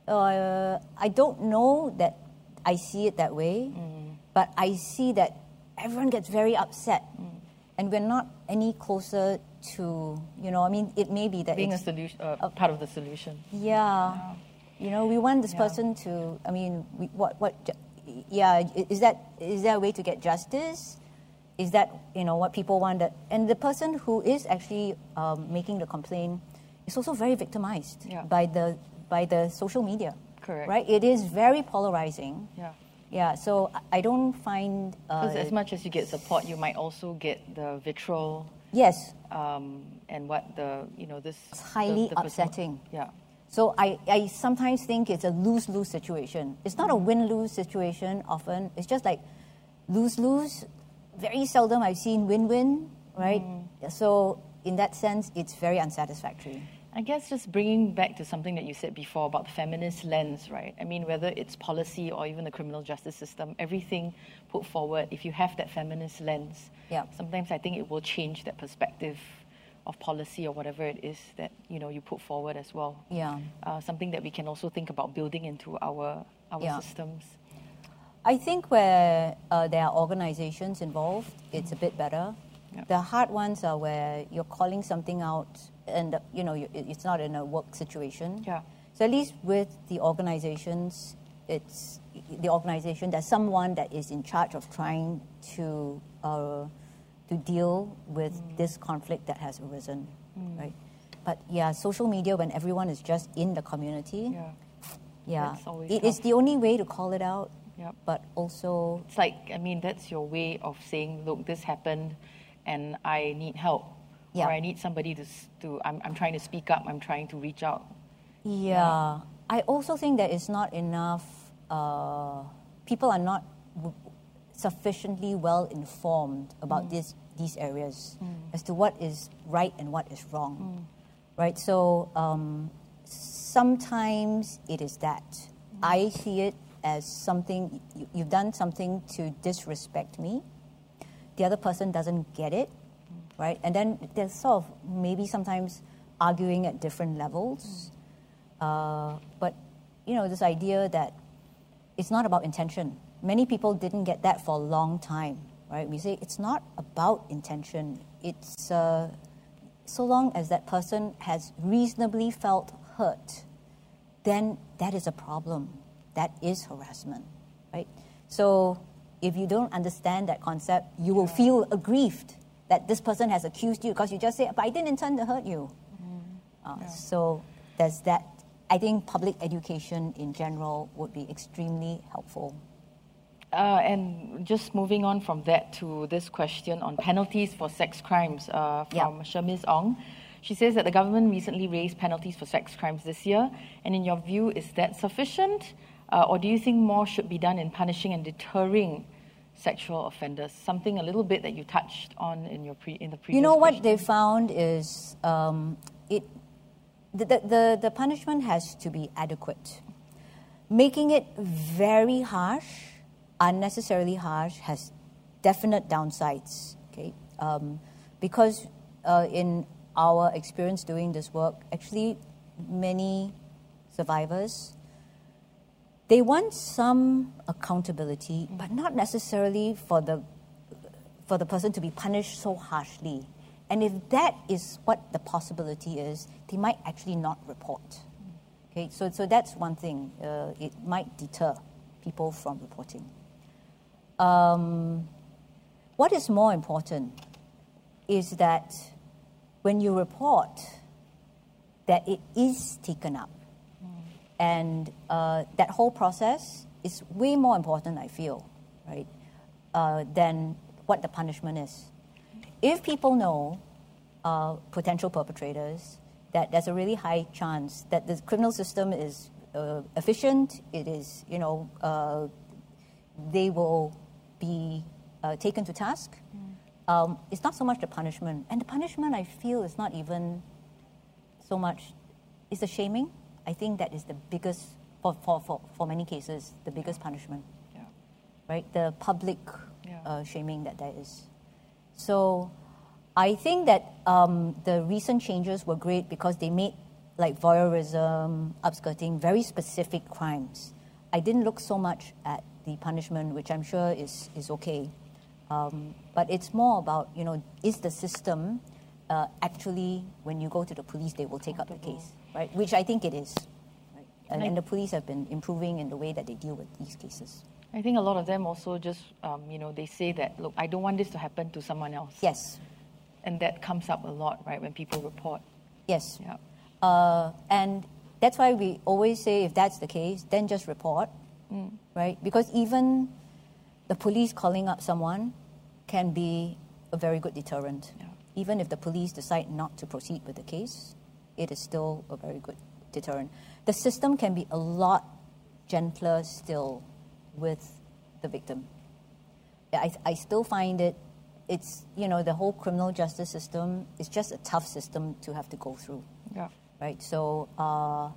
uh, I don't know that I see it that way, mm. but I see that everyone gets very upset, mm. and we're not any closer to, you know, I mean, it may be that being it's, a solution, uh, uh, part of the solution. Yeah, yeah, you know, we want this yeah. person to. I mean, we, what what. Yeah, is that is there a way to get justice? Is that, you know, what people want? That, and the person who is actually um, making the complaint is also very victimized yeah. by the by the social media. Correct. Right? It is very polarizing. Yeah. Yeah. So I don't find uh, as much as you get support, you might also get the vitriol. Yes. Um, and what the you know this it's highly the, the upsetting. Yeah. So I, I sometimes think it's a lose-lose situation. It's not a win-lose situation often. It's just like lose-lose. Very seldom I've seen win-win, right? Mm. So in that sense, it's very unsatisfactory. I guess just bringing back to something that you said before about the feminist lens, right? I mean, whether it's policy or even the criminal justice system, everything put forward, if you have that feminist lens, yeah. sometimes I think it will change that perspective of policy or whatever it is that, you know, you put forward as well. Yeah. Uh, something that we can also think about building into our, our yeah. systems. I think where uh, there are organizations involved, it's a bit better. Yeah. The hard ones are where you're calling something out and, you know, it's not in a work situation. Yeah. So at least with the organizations, it's the organization, there's someone that is in charge of trying to... Uh, to deal with mm. this conflict that has arisen, mm. right? But yeah, social media, when everyone is just in the community, yeah, yeah. it is the only way to call it out, yep. but also... It's like, I mean, that's your way of saying, look, this happened and I need help, yeah. or I need somebody to, to I'm, I'm trying to speak up, I'm trying to reach out. Yeah, yeah. I also think that it's not enough, uh, people are not... sufficiently well informed about mm. this, these areas mm. as to what is right and what is wrong, mm. right? So um, sometimes it is that. Mm. I see it as something, you, you've done something to disrespect me. The other person doesn't get it, mm. right? And then there's sort of maybe sometimes arguing at different levels. Mm. Uh, but, you know, this idea that it's not about intention. Many people didn't get that for a long time, right? We say it's not about intention. It's uh, so long as that person has reasonably felt hurt, then that is a problem. That is harassment, right? So if you don't understand that concept, you will feel aggrieved that this person has accused you because you just say, but I didn't intend to hurt you. Mm-hmm. uh, yeah. So there's that. I think public education in general would be extremely helpful. Uh, and just moving on from that to this question on penalties for sex crimes uh, from yeah. Shamiz Ong. She says that the government recently raised penalties for sex crimes this year. And in your view, is that sufficient? Uh, or do you think more should be done in punishing and deterring sexual offenders? Something a little bit that you touched on in your pre in the previous You know question. What they found is um, it the, the, the punishment has to be adequate. Making it very harsh... unnecessarily harsh has definite downsides, okay? Um, because uh, in our experience doing this work, actually many survivors, they want some accountability, but not necessarily for the, for the person to be punished so harshly. And if that is what the possibility is, they might actually not report, okay? So, so that's one thing. Uh, it might deter people from reporting. Um, what is more important is that when you report, that it is taken up. Mm. And uh, that whole process is way more important, I feel, right, uh, than what the punishment is. If people know, uh, potential perpetrators, that there's a really high chance that the criminal system is uh, efficient, it is, you know, uh, they will be uh, taken to task. Mm. Um, it's not so much the punishment. And the punishment, I feel, is not even so much... It's the shaming. I think that is the biggest for, for, for, for many cases, the biggest punishment, yeah. right? The public yeah. uh, shaming that there is. So I think that um, the recent changes were great because they made like voyeurism, upskirting, very specific crimes. I didn't look so much at the punishment, which I'm sure is, is okay. Um, but it's more about, you know, is the system uh, actually, when you go to the police, they will take up the case, right? Which I think it is. Right? And, and, I, and the police have been improving in the way that they deal with these cases. I think a lot of them also just, um, you know, they say that, look, I don't want this to happen to someone else. Yes. And that comes up a lot, right, when people report. Yes. Yeah. Uh, and that's why we always say if that's the case, then just report, mm. right? Because even the police calling up someone can be a very good deterrent. Yeah. Even if the police decide not to proceed with the case, it is still a very good deterrent. The system can be a lot gentler still with the victim. I, I still find it, it's, you know, the whole criminal justice system is just a tough system to have to go through. Yeah. Right? So, uh,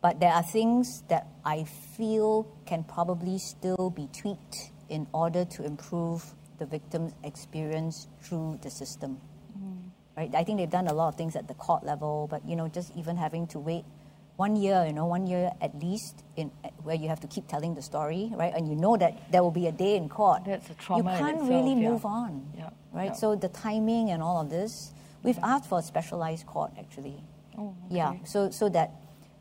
but there are things that I feel can probably still be tweaked in order to improve the victim's experience through the system. Mm. Right? I think they've done a lot of things at the court level, but, you know, just even having to wait one year, you know, one year at least, in where you have to keep telling the story, right? And you know that there will be a day in court. That's a trauma. You can't in itself, really yeah. move on, yeah. right? Yeah. So the timing and all of this, we've yeah. asked for a specialized court, actually. Oh, okay. Yeah, so, so that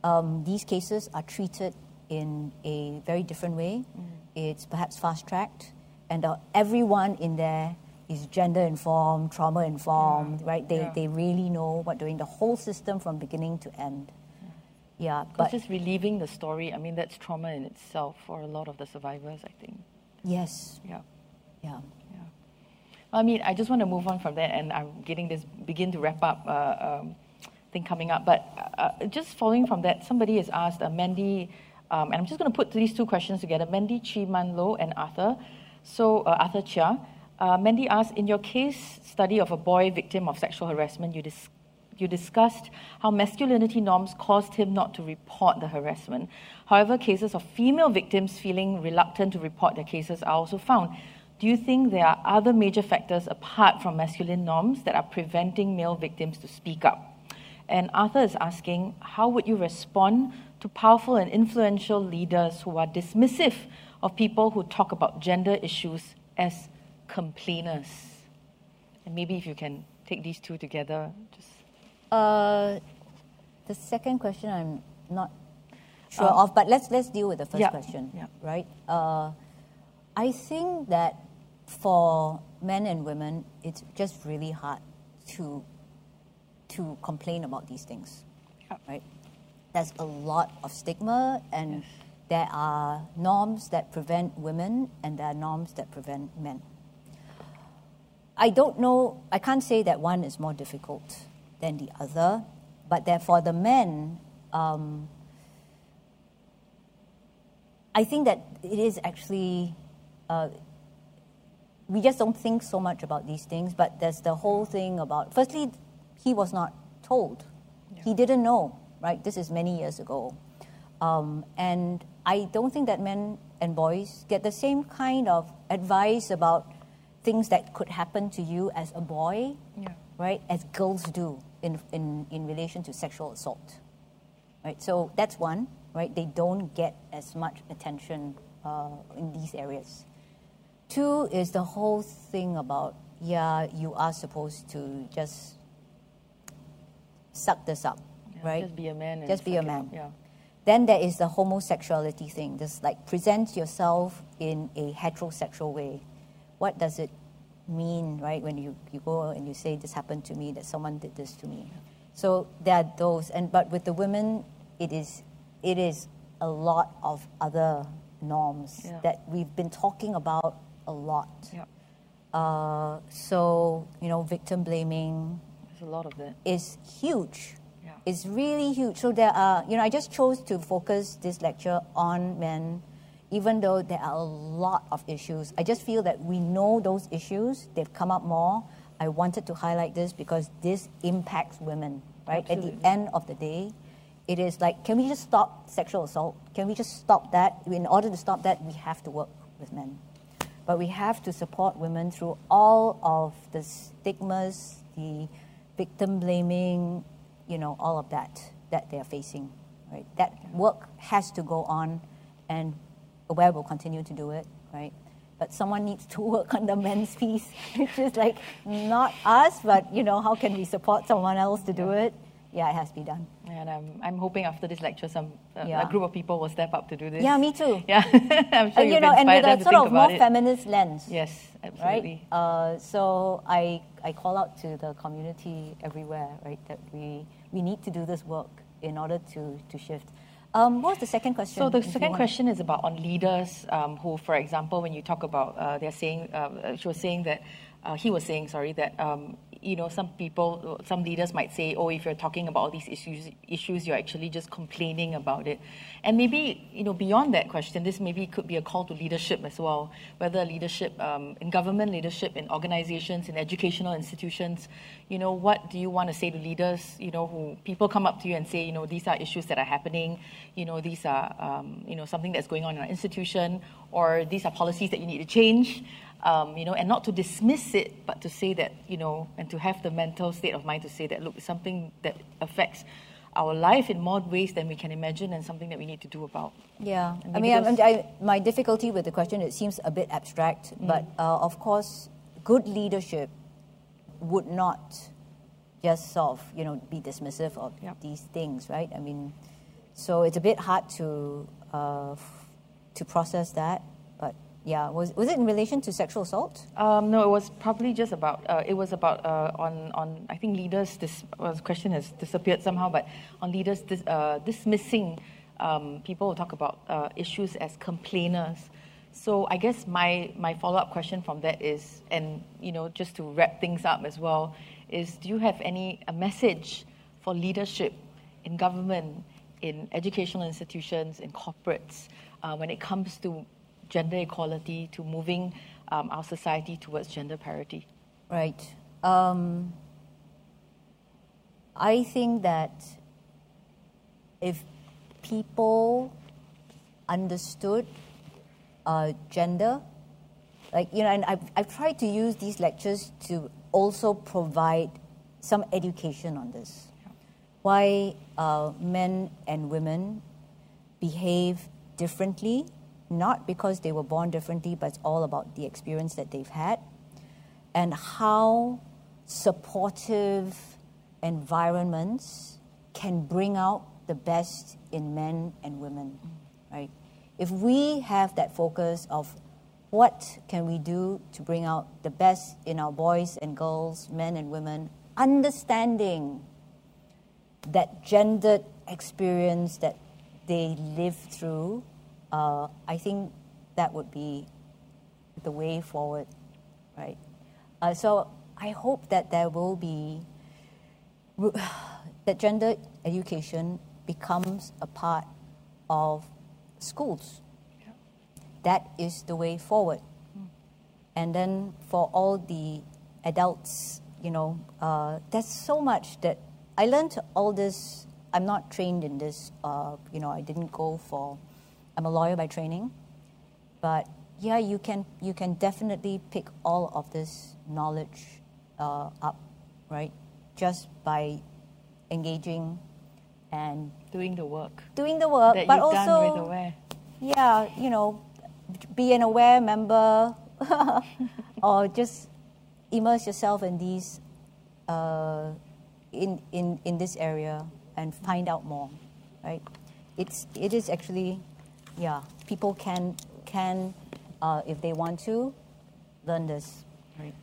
um, these cases are treated in a very different way. Mm. It's perhaps fast-tracked, and uh, everyone in there is gender-informed, trauma-informed, yeah. right? They, yeah. they really know what doing, the whole system from beginning to end. Yeah, but just relieving the story, I mean, that's trauma in itself for a lot of the survivors, I think. Yes. Yeah. Yeah. yeah. Well, I mean, I just want to move on from that, and I'm getting this, begin to wrap up uh, um, thing coming up. But uh, just following from that, somebody has asked, uh, Mandy, um, and I'm just going to put these two questions together, Mandy Chi Man Lo and Arthur. So, uh, Arthur Chia. Uh, Mandy asked, in your case study of a boy victim of sexual harassment, you discussed You discussed how masculinity norms caused him not to report the harassment. However, cases of female victims feeling reluctant to report their cases are also found. Do you think there are other major factors apart from masculine norms that are preventing male victims to speak up? And Arthur is asking, how would you respond to powerful and influential leaders who are dismissive of people who talk about gender issues as complainers? And maybe if you can take these two together, just... Uh, the second question I'm not sure um, of, but let's let's deal with the first yeah, question, yeah. right? Uh, I think that for men and women, it's just really hard to to complain about these things, yeah. right? There's a lot of stigma, and yes. there are norms that prevent women, and there are norms that prevent men. I don't know. I can't say that one is more difficult than the other, but therefore the men, um, I think that it is actually, uh, we just don't think so much about these things, but there's the whole thing about, firstly, he was not told. Yeah. He didn't know, right? This is many years ago. Um, and I don't think that men and boys get the same kind of advice about things that could happen to you as a boy. Yeah. Right, as girls do in, in, in relation to sexual assault, right? So that's one, right? They don't get as much attention uh, in these areas. Two is the whole thing about, yeah, you are supposed to just suck this up, yeah, right? Just be a man. And just be a man. Yeah. Then there is the homosexuality thing. Just like present yourself in a heterosexual way. What does it mean, right, when you, you go and you say this happened to me, that someone did this to me. So there are those, and but with the women, it is it is a lot of other norms yeah. that we've been talking about a lot. Yeah. Uh, so, you know, victim blaming. There's a lot of that. Is huge. Yeah. It's really huge. So there are, you know, I just chose to focus this lecture on men, even though there are a lot of issues. I just feel that we know those issues, they've come up more. I wanted to highlight this because this impacts women, right? Absolutely. At the end of the day, It is like, can we just stop sexual assault? Can we just stop that? In order to stop that, we have to work with men. But we have to support women through all of the stigmas, the victim blaming, you know, all of that that they are facing. Right? That work has to go on, and AWARE will continue to do it, right? But someone needs to work on the men's piece. It's just like, not us, but, you know, how can we support someone else to do it? Yeah, it has to be done. And I'm, I'm hoping after this lecture, some uh, yeah. a group of people will step up to do this. Yeah, me too. Yeah, I'm sure uh, you know, and with a sort of more it. feminist lens. Yes, absolutely. Right? Uh, so I I call out to the community everywhere, right? That we we need to do this work in order to to shift. Um, what was the second question? So the second question is about on leaders um, who, for example, when you talk about uh, they're saying uh, she was saying that uh, he was saying sorry that. Um, You know, some people, some leaders might say, oh, if you're talking about all these issues, issues, you're actually just complaining about it. And maybe, you know, beyond that question, this maybe could be a call to leadership as well, whether leadership um, in government, leadership in organizations, in educational institutions, you know, what do you want to say to leaders, you know, who people come up to you and say, you know, these are issues that are happening, you know, these are, um, you know, something that's going on in our institution, or these are policies that you need to change. Um, you know, and not to dismiss it, but to say that, you know, and to have the mental state of mind to say that, look, it's something that affects our life in more ways than we can imagine and something that we need to do about. Yeah, I mean, I, I, my difficulty with the question, it seems a bit abstract, mm. but uh, of course, good leadership would not just solve, you know, be dismissive of yep. these things, right? I mean, so it's a bit hard to, uh, to process that. Yeah, was was it in relation to sexual assault? Um, no, it was probably just about uh, it was about uh, on on I think leaders. This well, question has disappeared somehow, but on leaders dis, uh, dismissing um, people who talk about uh, issues as complainers. So I guess my my follow up question from that is, and you know, just to wrap things up as well, is do you have any a message for leadership in government, in educational institutions, in corporates, uh, when it comes to gender equality, to moving um, our society towards gender parity? Right. Um, I think that if people understood uh, gender, like, you know, and I've, I've tried to use these lectures to also provide some education on this. Yeah. Why uh, men and women behave differently, not because they were born differently, but it's all about the experience that they've had, and how supportive environments can bring out the best in men and women, right? If we have that focus of what can we do to bring out the best in our boys and girls, men and women, understanding that gendered experience that they live through, Uh, I think that would be the way forward, right? Uh, so I hope that there will be, that gender education becomes a part of schools. Yeah. That is the way forward. Mm. And then for all the adults, you know, uh, there's so much that I learned all this. I'm not trained in this, uh, you know, I didn't go for... I'm a lawyer by training, but yeah, you can you can definitely pick all of this knowledge uh, up, right? Just by engaging and doing the work, doing the work, that but you've also done with AWARE. Yeah, you know, be an AWARE member, or just immerse yourself in these uh, in in in this area and find out more, right? It's it is actually. Yeah, people can, can uh, if they want to, learn this. Right.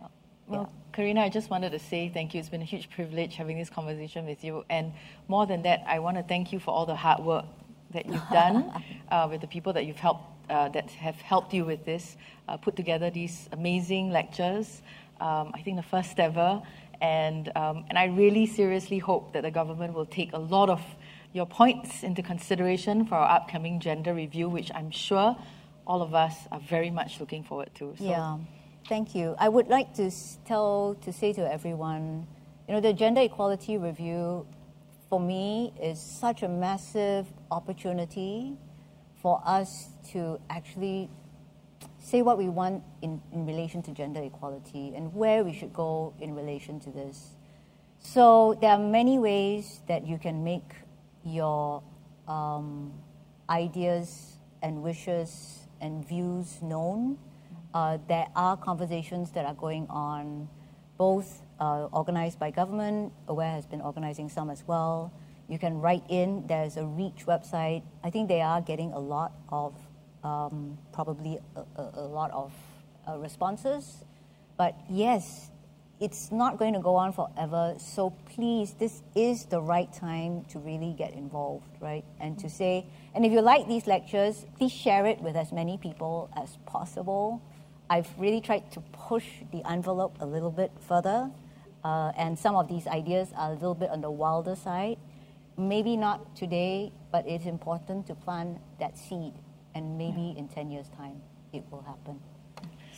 Yeah. Well, Karina, I just wanted to say thank you. It's been a huge privilege having this conversation with you. And more than that, I want to thank you for all the hard work that you've done uh, with the people that you've helped, uh, that have helped you with this, uh, put together these amazing lectures. Um, I think the first ever. And, um, and I really seriously hope that the government will take a lot of your points into consideration for our upcoming gender review, which I'm sure all of us are very much looking forward to. So. Yeah, thank you. I would like to tell, to say to everyone, you know, the Gender Equality Review for me, is such a massive opportunity for us to actually say what we want in, in relation to gender equality and where we should go in relation to this. So there are many ways that you can make your um, ideas and wishes and views known. Uh, there are conversations that are going on, both uh, organized by government. AWARE has been organizing some as well. You can write in. There's a REACH website. I think they are getting a lot of, um, probably a, a, a lot of uh, responses. But yes, it's not going to go on forever, so please, this is the right time to really get involved, right? And to say, and if you like these lectures, please share it with as many people as possible. I've really tried to push the envelope a little bit further, uh, and some of these ideas are a little bit on the wilder side. Maybe not today, but it's important to plant that seed, and maybe in ten years' time, it will happen.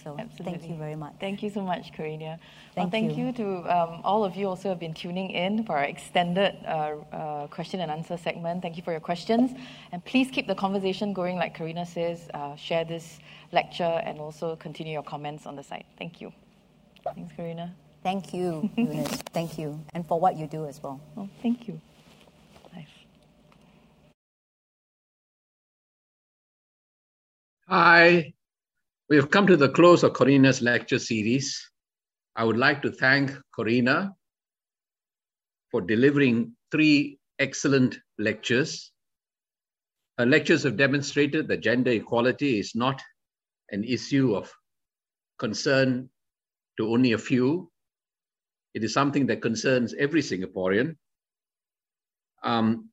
So Absolutely. Thank you very much. Thank you so much, Karina. Thank, well, thank you. you to um, all of you also have been tuning in for our extended uh, uh, question and answer segment. Thank you for your questions. And please keep the conversation going, like Karina says. Uh, share this lecture and also continue your comments on the site. Thank you. Thanks, Karina. Thank you, Eunice. Thank you. And for what you do as well. Oh, thank you. Hi. We have come to the close of Corina's lecture series. I would like to thank Corina for delivering three excellent lectures. Her lectures have demonstrated that gender equality is not an issue of concern to only a few. It is something that concerns every Singaporean, um,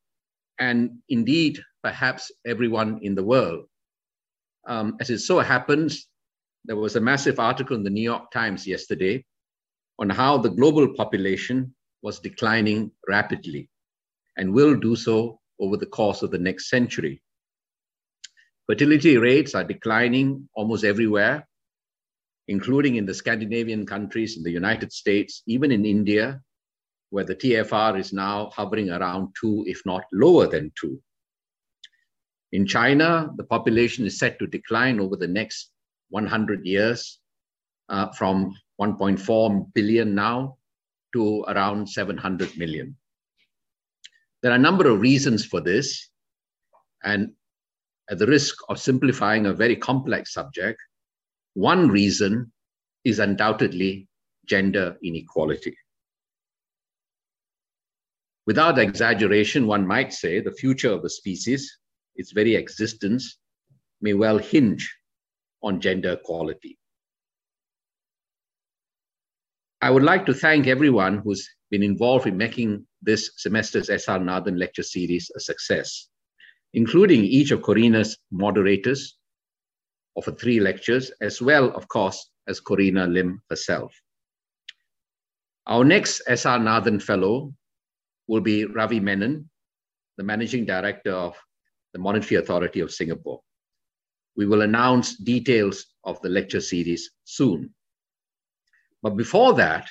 and indeed, perhaps everyone in the world. Um, as it so happens, there was a massive article in the New York Times yesterday on how the global population was declining rapidly and will do so over the course of the next century. Fertility rates are declining almost everywhere, including in the Scandinavian countries, in the United States, even in India, where the T F R is now hovering around two, if not lower than two. In China, the population is set to decline over the next one hundred years, uh, from one point four billion now to around seven hundred million. There are a number of reasons for this, and at the risk of simplifying a very complex subject, one reason is undoubtedly gender inequality. Without exaggeration, one might say the future of the species, its very existence, may well hinge on gender equality. I would like to thank everyone who's been involved in making this semester's S R Nathan Lecture Series a success, including each of Corina's moderators of the three lectures, as well, of course, as Corina Lim herself. Our next S R Nathan Fellow will be Ravi Menon, the Managing Director of the Monetary Authority of Singapore. We will announce details of the lecture series soon. But before that,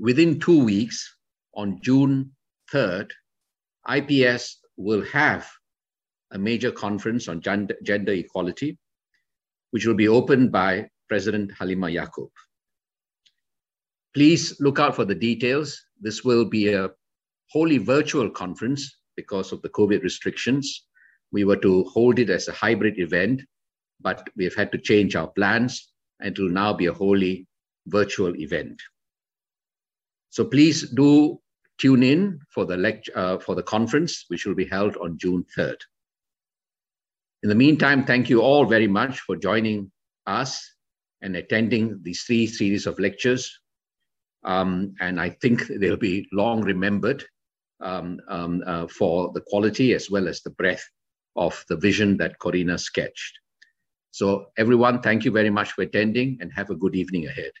within two weeks, on June third, I P S will have a major conference on gender, gender equality, which will be opened by President Halimah Yacob. Please look out for the details. This will be a wholly virtual conference. Because of the COVID restrictions, we were to hold it as a hybrid event, but we've had to change our plans and it will now be a wholly virtual event. So please do tune in for the lecture, uh, for the conference, which will be held on June third. In the meantime, thank you all very much for joining us and attending these three series of lectures. Um, and I think they'll be long remembered. Um, um, uh, for the quality as well as the breadth of the vision that Corina sketched. So everyone, thank you very much for attending and have a good evening ahead.